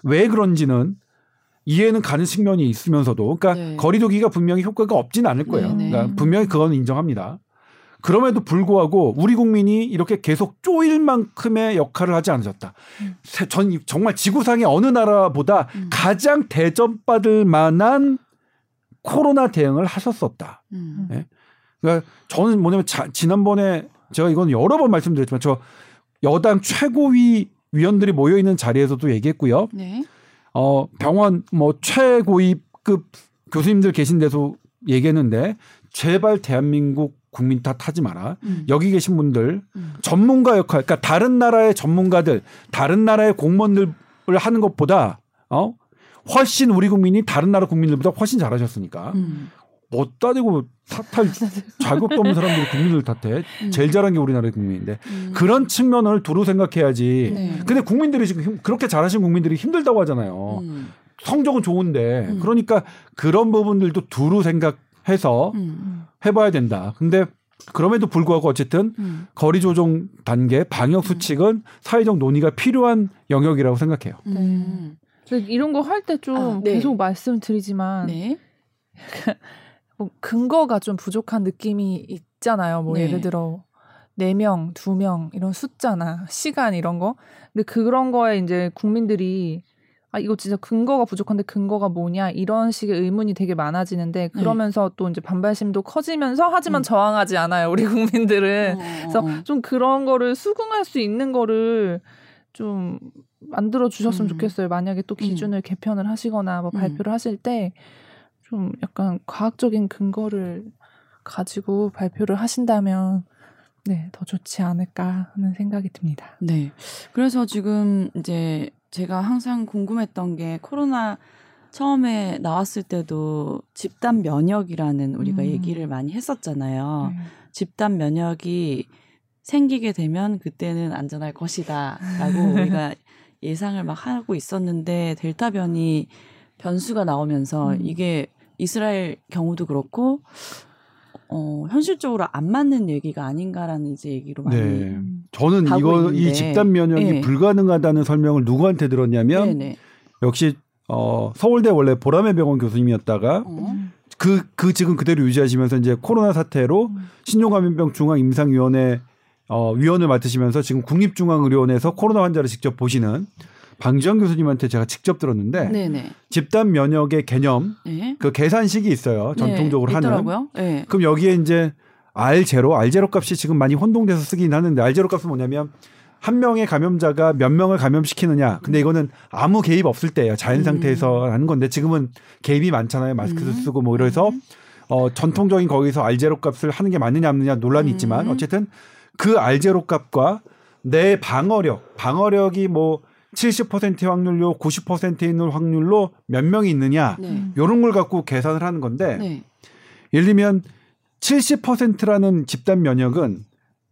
왜 그런지는 이해는 가는 측면이 있으면서도 그러니까 네. 거리두기가 분명히 효과가 없진 않을 거예요. 네, 네. 그러니까 분명히 그건 인정합니다. 그럼에도 불구하고 우리 국민이 이렇게 계속 쪼일 만큼의 역할을 하지 않으셨다. 음. 전 정말 지구상의 어느 나라보다 음. 가장 대접받을 만한 코로나 대응을 하셨었다. 음. 네? 그러니까 저는 뭐냐면 자, 지난번에 제가 이건 여러 번 말씀드렸지만 저 여당 최고위 위원들이 모여있는 자리에서도 얘기했고요. 네. 어, 병원 뭐 최고위급 교수님들 계신 데서 얘기했는데 제발 대한민국 국민 탓하지 마라. 음. 여기 계신 분들 음. 전문가 역할 그러니까 다른 나라의 전문가들 다른 나라의 공무원들을 하는 것보다 어? 훨씬 우리 국민이 다른 나라 국민들보다 훨씬 잘하셨으니까 음. 못 따지고 탓할 자격도 없는 사람들이 국민들 탓해. 음. 제일 잘한 게 우리나라의 국민인데 음. 그런 측면을 두루 생각해야지. 네. 근데 국민들이 지금 힘, 그렇게 잘하신 국민들이 힘들다고 하잖아요. 음. 성적은 좋은데 음. 그러니까 그런 부분들도 두루 생각해서 음. 해봐야 된다. 근데 그럼에도 불구하고 어쨌든 음. 거리 조정 단계 방역 수칙은 음. 사회적 논의가 필요한 영역이라고 생각해요. 음. 이런 거 할 때 좀 아, 네. 계속 말씀드리지만 네. 뭐 근거가 좀 부족한 느낌이 있잖아요. 뭐 네. 예를 들어 네 명, 두 명 이런 숫자나 시간 이런 거. 근데 그런 거에 이제 국민들이 아 이거 진짜 근거가 부족한데 근거가 뭐냐 이런 식의 의문이 되게 많아지는데 그러면서 네. 또 이제 반발심도 커지면서 하지만 음. 저항하지 않아요. 우리 국민들은. 어, 어, 어. 그래서 좀 그런 거를 수긍할 수 있는 거를 좀 만들어 주셨으면 음. 좋겠어요. 만약에 또 기준을 음. 개편을 하시거나 뭐 발표를 음. 하실 때 좀 약간 과학적인 근거를 가지고 발표를 하신다면 네, 더 좋지 않을까 하는 생각이 듭니다. 네. 그래서 지금 이제 제가 항상 궁금했던 게 코로나 처음에 나왔을 때도 집단 면역이라는 우리가 음. 얘기를 많이 했었잖아요. 음. 집단 면역이 생기게 되면 그때는 안전할 것이다 라고 우리가 예상을 막 하고 있었는데 델타 변이 변수가 나오면서 음. 이게 이스라엘 경우도 그렇고 어, 현실적으로 안 맞는 얘기가 아닌가라는 이제 얘기로 많이 네. 저는 이거 있는데. 이 집단 면역이 네. 불가능하다는 설명을 누구한테 들었냐면 네, 네. 역시 어, 서울대 원래 보람의 병원 교수님이었다가 어. 그, 그 지금 그대로 유지하시면서 이제 코로나 사태로 음. 신종감염병 중앙임상위원회 어, 위원을 맡으시면서 지금 국립중앙의료원에서 코로나 환자를 직접 보시는 방지원 교수님한테 제가 직접 들었는데 네네. 집단 면역의 개념 네. 그 계산식이 있어요. 전통적으로 네, 하는. 네. 그럼 여기에 이제 알 제로, 알 제로 값이 지금 많이 혼동돼서 쓰긴 하는데 알 제로 값은 뭐냐면 한 명의 감염자가 몇 명을 감염시키느냐. 근데 이거는 아무 개입 없을 때예요. 자연 상태에서 음. 하는 건데 지금은 개입이 많잖아요. 마스크도 음. 쓰고 뭐 이래서 어, 전통적인 거기서 알 제로 값을 하는 게 맞느냐 없느냐 논란이 음. 있지만 어쨌든 그 알 제로 값과 내 방어력, 방어력이 뭐 칠십 퍼센트 확률로 구십 퍼센트 있는 확률로 몇 명이 있느냐 네. 이런 걸 갖고 계산을 하는 건데 네. 예를 들면 칠십 퍼센트라는 집단 면역은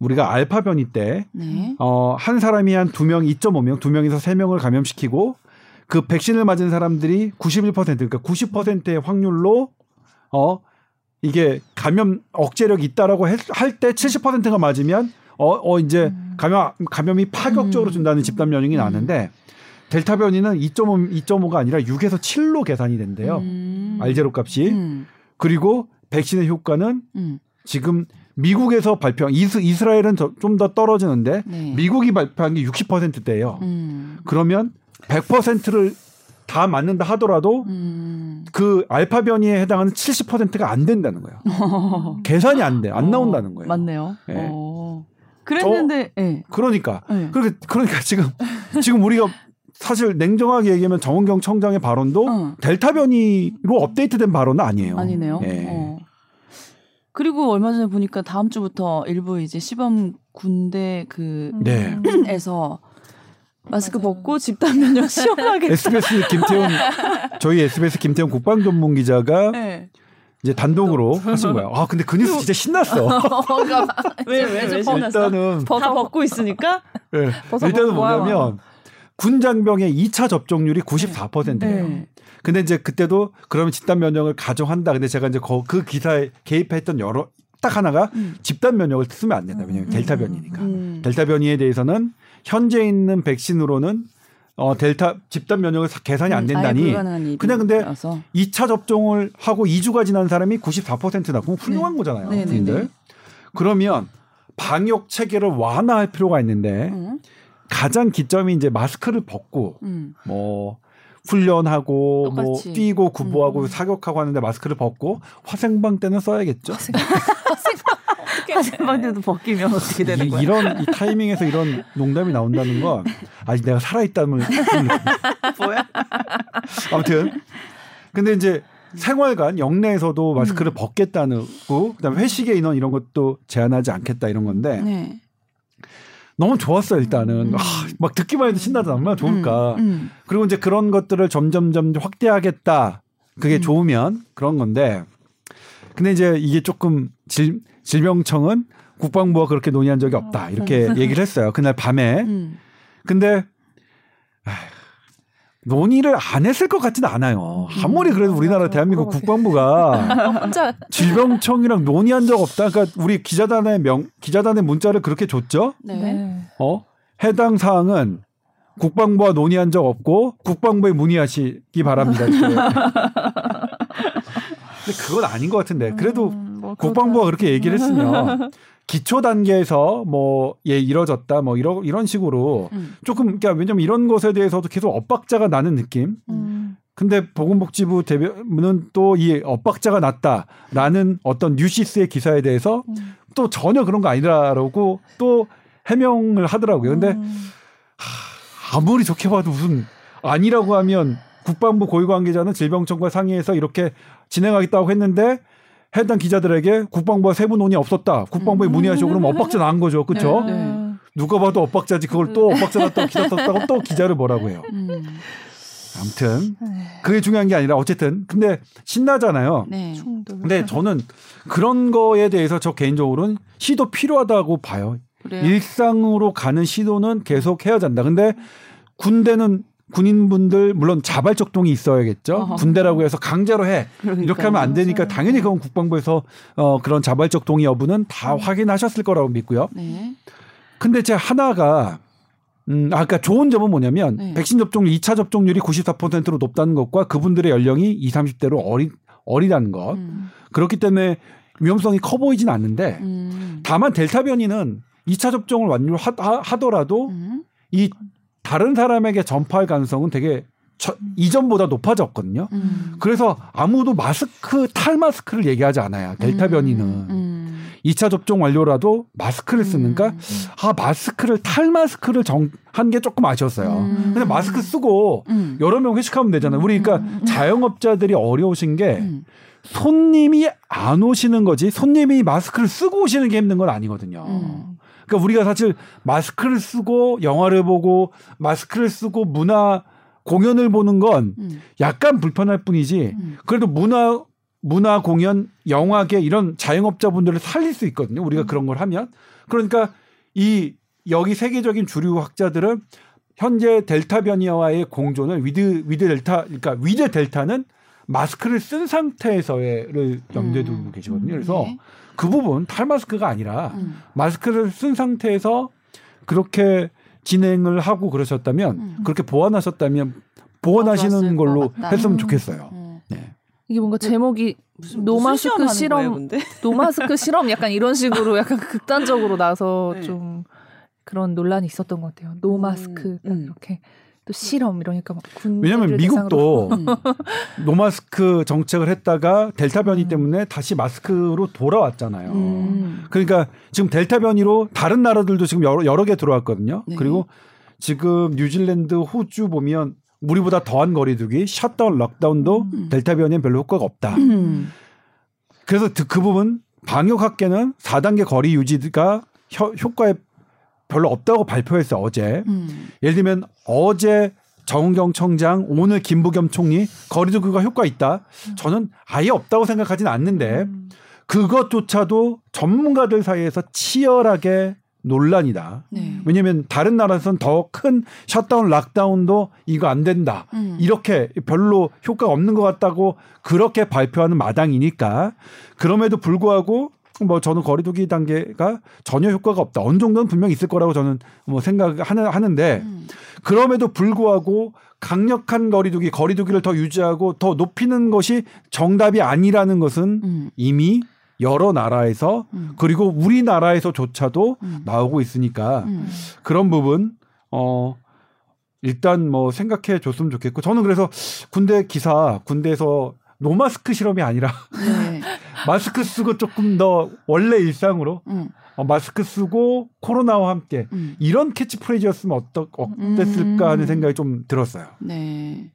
우리가 알파 변이 때 네. 어, 한 사람이 한 두 명, 이 점 오 명, 두 명에서 세 명을 감염시키고 그 백신을 맞은 사람들이 구십일 퍼센트 그러니까 구십 퍼센트의 확률로 어, 이게 감염 억제력이 있다라고 할 때 칠십 퍼센트가 맞으면 어, 어 이제 음. 감염 감염이 파격적으로 준다는 음. 집단 면역이 음. 나는데 델타 변이는 이 점 오, 이 점 오가 아니라 육에서 칠로 계산이 된대요. 음. 알 제로 값이. 음. 그리고 백신의 효과는 음. 지금 미국에서 발표한 이스, 이스라엘은 좀 더 떨어지는데 네. 미국이 발표한 게 육십 퍼센트대예요. 음. 그러면 백 퍼센트를 다 맞는다 하더라도 음. 그 알파 변이에 해당하는 칠십 퍼센트가 안 된다는 거예요. 계산이 안 돼. 안 어, 나온다는 거예요. 맞네요. 네. 어. 그랬는데 저, 네. 그러니까 네. 그러니까 그러니까 지금 지금 우리가 사실 냉정하게 얘기하면 정은경 청장의 발언도 어. 델타 변이로 업데이트된 발언은 아니에요. 아니네요. 네. 어. 그리고 얼마 전에 보니까 다음 주부터 일부 이제 시범 군대 그 네. 에서 마스크 맞아요. 벗고 집단 면역 시험하겠다. 에스비에스 김태훈 저희 에스비에스 김태훈 국방 전문 기자가 네. 이제 단독으로 하신 거야. 아 근데 그 뉴스 진짜 신났어. 왜 왜 신났어? 일단은 다 벗고 있으니까. 네. 일단은 뭐냐면 군 장병의 이 차 접종률이 구십사 퍼센트예요. 네. 근데 이제 그때도 그러면 집단 면역을 가정한다. 근데 제가 이제 그 기사에 개입했던 여러 딱 하나가 음. 집단 면역을 쓰면 안 된다. 왜냐하면 음. 델타 변이니까. 음. 델타 변이에 대해서는 현재 있는 백신으로는 어 델타 집단 면역을 계산이 안 된다니. 그냥 근데 이 차 접종을 하고 이 주가 지난 사람이 구십사 퍼센트다. 그럼 훌륭한 네. 거잖아요. 네, 네, 네. 그러면 방역 체계를 완화할 필요가 있는데 음. 가장 기점이 이제 마스크를 벗고 음. 뭐 훈련하고 똑같이. 뭐 뛰고 구보하고 음. 사격하고 하는데 마스크를 벗고 화생방 때는 써야겠죠. 화생방 때도 벗기면 어떻게 되는 이, 거야? 이런 이 타이밍에서 이런 농담이 나온다는 건 아직 내가 살아있다는 뭐야? 아무튼 근데 이제 생활관 영내에서도 마스크를 음. 벗겠다는 거, 그다음에 회식의 인원 이런 것도 제한하지 않겠다 이런 건데. 네. 너무 좋았어요, 일단은. 음. 아, 막 듣기만 해도 신나다. 얼마나 좋을까. 음, 음. 그리고 이제 그런 것들을 점점점 확대하겠다. 그게 음. 좋으면 그런 건데. 근데 이제 이게 조금 질, 질병청은 국방부와 그렇게 논의한 적이 없다. 이렇게 얘기를 했어요. 그날 밤에. 음. 근데 아휴, 논의를 안 했을 것 같지는 않아요. 아무리 그래도 우리나라 대한민국 국방부가 질병청이랑 논의한 적 없다. 그러니까 우리 기자단의 명 기자단의 문자를 그렇게 줬죠. 네. 어 해당 사항은 국방부와 논의한 적 없고 국방부에 문의하시기 바랍니다. 근데 그건 아닌 것 같은데 그래도 음, 뭐 국방부가 그렇게 얘기를 했으면. 기초 단계에서 뭐 예 이뤄졌다 뭐 이런 이런 식으로 음. 조금 그러니까 왜냐면 이런 것에 대해서도 계속 엇박자가 나는 느낌. 음. 근데 보건복지부 대변은 또 이 엇박자가 났다라는 어떤 뉴시스의 기사에 대해서 음. 또 전혀 그런 거 아니라고 또 해명을 하더라고요. 근데 음. 하, 아무리 좋게 봐도 무슨 아니라고 하면 국방부 고위 관계자는 질병청과 상의해서 이렇게 진행하겠다고 했는데. 해당 기자들에게 국방부와 세부 논의 없었다. 국방부에 음. 문의하시고 그러면 엇박자 난 거죠. 그렇죠? 네, 네. 누가 봐도 엇박자지. 그걸 또 엇박자 났다고 기사 썼다고 또 기자를 뭐라고 해요. 음. 아무튼 그게 중요한 게 아니라 어쨌든 근데 신나잖아요. 네. 근데 저는 그런 거에 대해서 저 개인적으로는 시도 필요하다고 봐요. 그래요? 일상으로 가는 시도는 계속 해야 된다. 근데 군대는 군인분들 물론 자발적 동이 있어야겠죠. 어허. 군대라고 해서 강제로 해. 그러니까요. 이렇게 하면 안 되니까 당연히 그건 국방부에서 어, 그런 자발적 동의 여부는 다 음. 확인하셨을 거라고 믿고요. 네. 근데 제 하나가 음, 아까 좋은 점은 뭐냐면 네. 백신 접종률 이 차 접종률이 구십사 퍼센트로 높다는 것과 그분들의 연령이 이십, 삼십대로 어리, 어리다는 것. 음. 그렇기 때문에 위험성이 커 보이진 않는데 음. 다만 델타 변이는 이 차 접종을 완료하더라도 음. 이 다른 사람에게 전파할 가능성은 되게 저, 이전보다 높아졌거든요. 음. 그래서 아무도 마스크, 탈마스크를 얘기하지 않아요. 델타 음. 변이는. 음. 이 차 접종 완료라도 마스크를 쓰는가? 음. 아, 마스크를, 탈마스크를 정, 한 게 조금 아쉬웠어요. 음. 근데 마스크 쓰고 음. 여러 명 회식하면 되잖아요. 우리 그러니까 음. 자영업자들이 어려우신 게 음. 손님이 안 오시는 거지 손님이 마스크를 쓰고 오시는 게 힘든 건 아니거든요. 음. 그러니까 우리가 사실 마스크를 쓰고 영화를 보고 마스크를 쓰고 문화 공연을 보는 건 음. 약간 불편할 뿐이지 음. 그래도 문화 문화 공연 영화계 이런 자영업자분들을 살릴 수 있거든요. 우리가 음. 그런 걸 하면 그러니까 이 여기 세계적인 주류 학자들은 현재 델타 변이와의 공존을 위드 위드 델타 그러니까 위드 델타는 마스크를 쓴 상태에서의를 염두에 두고 음. 계시거든요. 그래서 네. 그 부분 탈마스크가 아니라 음. 마스크를 쓴 상태에서 그렇게 진행을 하고 그러셨다면 음. 그렇게 보완하셨다면 보완하시는 걸로 했으면 좋겠어요. 음. 네. 이게 뭔가 제목이 무슨, 노마스크 무슨 실험, 거예요, 노마스크 실험 약간 이런 식으로 약간 극단적으로 나서 네. 좀 그런 논란이 있었던 것 같아요. 노마스크 음. 이렇게. 또 실험 이러니까 막 군대를 왜냐하면 미국도 노마스크 정책을 했다가 델타 변이 음. 때문에 다시 마스크로 돌아왔잖아요. 음. 그러니까 지금 델타 변이로 다른 나라들도 지금 여러, 여러 개 들어왔거든요. 네. 그리고 지금 뉴질랜드, 호주 보면 우리보다 더한 거리두기, 셧다운, 락다운도 음. 델타 변이엔 별로 효과가 없다. 음. 그래서 그 부분 방역학계는 사 단계 거리 유지가 효, 효과에 별로 없다고 발표했어요. 어제. 음. 예를 들면 어제 정은경 청장, 오늘 김부겸 총리 거리두기가 효과 있다. 음. 저는 아예 없다고 생각하진 않는데 음. 그것조차도 전문가들 사이에서 치열하게 논란이다. 네. 왜냐하면 다른 나라에서는 더 큰 셧다운, 락다운도 이거 안 된다. 음. 이렇게 별로 효과가 없는 것 같다고 그렇게 발표하는 마당이니까 그럼에도 불구하고 뭐 저는 거리두기 단계가 전혀 효과가 없다. 어느 정도는 분명히 있을 거라고 저는 뭐 생각하는데 음. 그럼에도 불구하고 강력한 거리두기, 거리두기를 더 유지하고 더 높이는 것이 정답이 아니라는 것은 음. 이미 여러 나라에서 음. 그리고 우리나라에서조차도 음. 나오고 있으니까 음. 그런 부분 어 일단 뭐 생각해 줬으면 좋겠고 저는 그래서 군대 기사 군대에서 노마스크 실험이 아니라 네. 마스크 쓰고 조금 더 원래 일상으로 음. 어, 마스크 쓰고 코로나와 함께 음. 이런 캐치프레이즈였으면 어떠, 어땠을까 음. 하는 생각이 좀 들었어요. 네.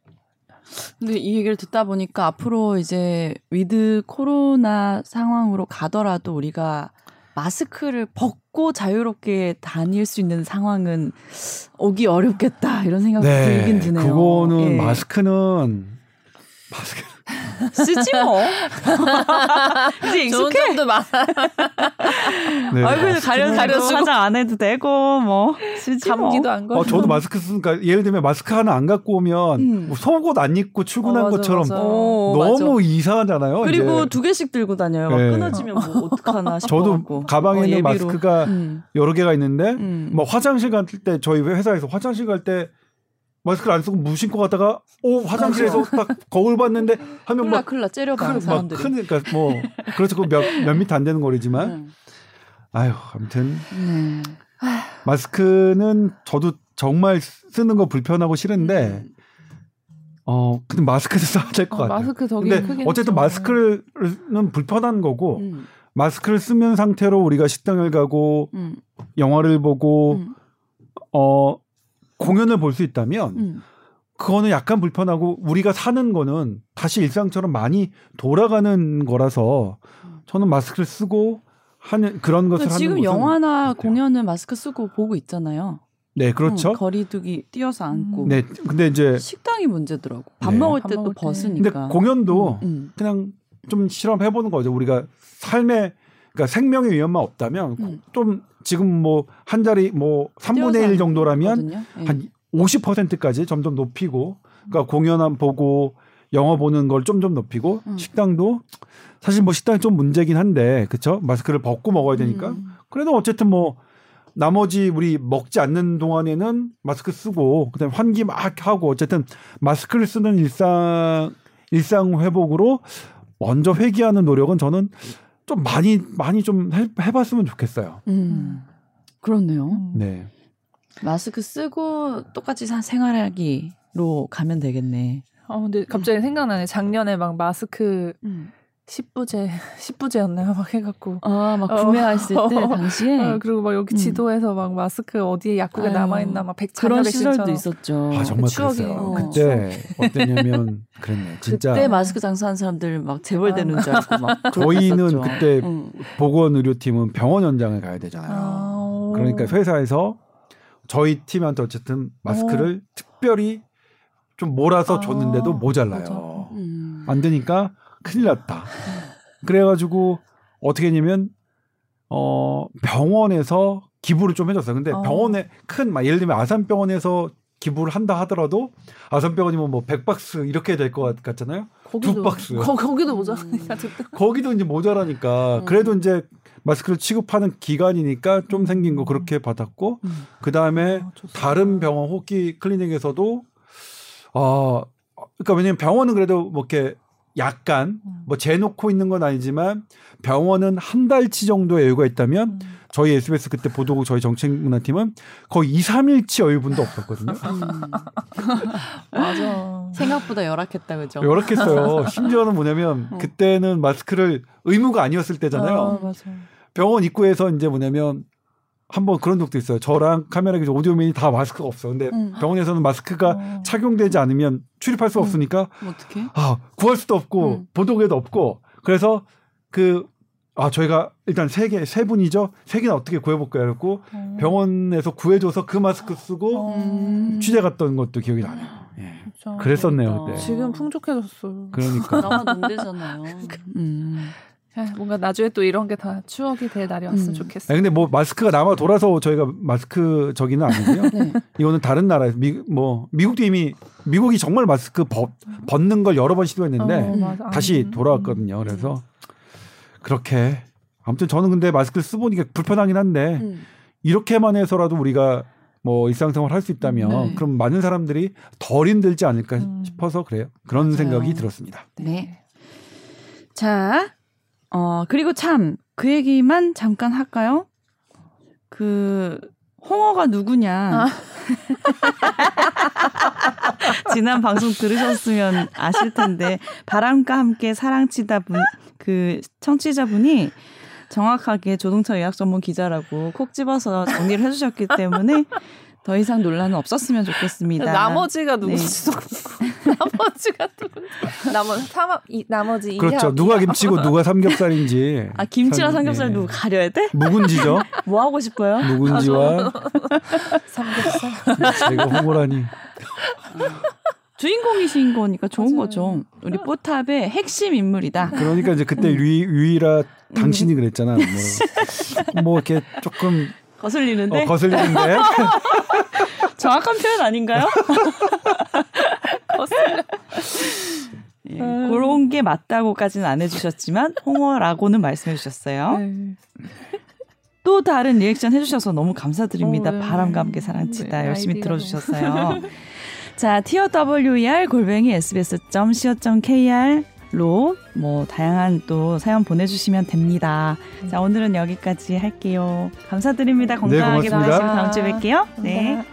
근데 이 얘기를 듣다 보니까 앞으로 이제 위드 코로나 상황으로 가더라도 우리가 마스크를 벗고 자유롭게 다닐 수 있는 상황은 오기 어렵겠다 이런 생각이 네, 들긴 드네요. 그거는 예. 마스크는 마스크 쓰지 뭐. 이제 익숙해. 좋은 점도 많아. 네, 얼굴 가려 가려주고 화장 안 해도 되고 뭐 쓰지 감기도 뭐. 안 걸려. 어, 저도 마스크 쓰니까 예를 들면 마스크 하나 안 갖고 오면 음. 뭐 속옷 안 입고 출근한 어, 맞아, 것처럼 맞아. 오, 너무 맞아. 이상하잖아요. 그리고 이제. 두 개씩 들고 다녀요. 네. 막 끊어지면 뭐 어떡하나 싶어서. 저도 가방에 있는 어, 마스크가 음. 여러 개가 있는데 음. 뭐 화장실 갈 때 저희 회사에서 화장실 갈 때. 마스크를 안 쓰고 무심코 가다가 오 화장실에서 딱 거울 봤는데 하면 막 큰일 나 째려봐 사람들이 그러니까 뭐 그렇죠 그 몇 몇 미터 안 되는 거리지만 음. 아유 아무튼 음. 마스크는 저도 정말 쓰는 거 불편하고 싫은데 음. 어 근데 마스크도 써야 될 것 어, 같아요. 마스크 덕이 근데 어쨌든 마스크는 불편한 거고 음. 마스크를 쓰면 상태로 우리가 식당을 가고 음. 영화를 보고 음. 어. 공연을 볼 수 있다면 음. 그거는 약간 불편하고 우리가 사는 거는 다시 일상처럼 많이 돌아가는 거라서 저는 마스크를 쓰고 하는 그런 것을 하는 지금 영화나 공연은 마스크 쓰고 보고 있잖아요. 네, 그렇죠. 응, 거리두기 띄어서 안고. 음. 네, 근데 이제 식당이 문제더라고. 밥 네. 먹을 때 또 벗으니까. 근데 공연도 음, 음. 그냥 좀 실험해보는 거죠. 우리가 삶에 그러니까 생명의 위험만 없다면 음. 좀 지금 뭐 한 자리 뭐 삼분의 일 정도라면 네. 한 오십 퍼센트까지 점점 높이고 그러니까 공연 안 보고 영화 보는 걸 좀 좀 높이고 음. 식당도 사실 뭐 식당이 좀 문제긴 한데 그렇죠? 마스크를 벗고 먹어야 되니까 음. 그래도 어쨌든 뭐 나머지 우리 먹지 않는 동안에는 마스크 쓰고 그다음에 환기 막 하고 어쨌든 마스크를 쓰는 일상 일상 회복으로 먼저 회귀하는 노력은 저는 좀 많이 많이 좀 해, 해봤으면 좋겠어요. 음, 그렇네요. 네. 마스크 쓰고 똑같이 생활하기로 가면 되겠네. 아 근데 갑자기 생각나네. 작년에 막 마스크 음. 십부제 십부제였나요? 막 해갖고 아 막 구매했을 어, 때 어, 당시에 어, 그리고 막 여기 지도에서 음. 막 마스크 어디에 약국에 남아 있나 막 백 그런 시절도 있었죠. 아 정말 추억이. 그랬어요. 어. 그때 어땠냐면 그랬네. 진짜 그때 마스크 장사한 사람들 막 재벌되는 아, 줄 알고 막 저희는 그때 음. 보건 의료팀은 병원 현장에 가야 되잖아요. 아, 그러니까 회사에서 저희 팀한테 어쨌든 마스크를 오. 특별히 좀 몰아서 아, 줬는데도 모자라요. 음. 안 되니까. 큰일 났다. 그래가지고 어떻게 했냐면 어, 병원에서 기부를 좀 해줬어요. 근데 어. 병원에 큰 막 예를 들면 아산병원에서 기부를 한다 하더라도 아산병원이면 뭐 백 박스 이렇게 될 것 같잖아요. 거기도, 두 박스. 거, 거기도 모자라니까. 거기도 이제 모자라니까. 음. 그래도 이제 마스크를 취급하는 기간이니까 좀 생긴 거 그렇게 받았고 음. 그 다음에 아, 다른 병원 호흡기 클리닉에서도 어, 그러니까 왜냐면 병원은 그래도 뭐 이렇게 약간 뭐 재놓고 있는 건 아니지만 병원은 한 달치 정도의 여유가 있다면 저희 에스비에스 그때 보도국 저희 정책문화팀은 거의 이, 삼 일치 여유분도 없었거든요. 맞아. 생각보다 열악했다. 그죠? 열악했어요. 심지어는 뭐냐면 어. 그때는 마스크를 의무가 아니었을 때잖아요. 어, 맞아. 병원 입구에서 이제 뭐냐면 한번 그런 적도 있어요. 저랑 카메라 기자 오디오맨이 다 마스크가 없어. 근데 응. 병원에서는 마스크가 어. 착용되지 않으면 출입할 수 응. 없으니까 어떻게? 아, 구할 수도 없고 응. 보도국에도 없고. 그래서 그 아 저희가 일단 세 개 세 분이죠. 세 개는 어떻게 구해볼까 해갖고 어. 병원에서 구해줘서 그 마스크 쓰고 어. 취재 갔던 것도 기억이 나네요. 예. 진짜, 그랬었네요 그때. 지금 풍족해졌어요. 그러니까 나만 안 되잖아요. 음. 뭔가 나중에 또 이런 게 다 추억이 될 날이 왔으면 음. 좋겠어요. 근데 뭐 마스크가 남아 돌아서 저희가 마스크 저기는 아니고요. 네. 이거는 다른 나라에서 미, 뭐 미국도 이미 미국이 정말 마스크 벗, 벗는 걸 여러 번 시도했는데 어, 다시 돌아왔거든요. 그래서 그렇게 아무튼 저는 근데 마스크를 쓰보니까 불편하긴 한데 음. 이렇게만 해서라도 우리가 뭐 일상생활 할 수 있다면 네. 그럼 많은 사람들이 덜 힘들지 않을까 음. 싶어서 그래요. 그런 맞아요. 생각이 들었습니다. 네. 자. 어, 그리고 참, 그 얘기만 잠깐 할까요? 그, 홍어가 누구냐. 아. 지난 방송 들으셨으면 아실 텐데, 바람과 함께 사랑치다 분, 그, 청취자분이 정확하게 조동찬 의학 전문 기자라고 콕 집어서 정리를 해주셨기 때문에, 더 이상 논란은 없었으면 좋겠습니다. 나머지가 누구지도 없고 네. 나머지가 누구지? 나머지 삼합 이 나머지 그렇죠. 이하, 누가 김치고 누가 삼겹살인지. 아 김치와 삼, 삼겹살 네. 누구 가려야 돼? 묵은지죠. 뭐 하고 싶어요? 묵은지와 삼겹살. 제가 홍보라니. 주인공이신 거니까 좋은 맞아요. 거죠. 우리 뽀탑의 핵심 인물이다. 그러니까 이제 그때 음. 유이, 유이라 당신이 그랬잖아. 뭐, 뭐 이렇게 조금. 거슬리는데? 어, 거슬리는데? 정확한 표현 아닌가요? 거슬려. 예, 음. 그런 게 맞다고까지는 안 해주셨지만 홍어라고는 말씀해 주셨어요. 또 다른 리액션 해주셔서 너무 감사드립니다. 오, 네. 바람과 함께 사랑치다 네, 열심히 들어주셨어요. 자, TOWER 골뱅이 에스비에스 닷 씨오 닷 케이알 로 뭐 다양한 또 사연 보내주시면 됩니다. 음. 자 오늘은 여기까지 할게요. 감사드립니다. 건강하게 보내시고 네, 다음 주에 뵐게요. 감사합니다. 네.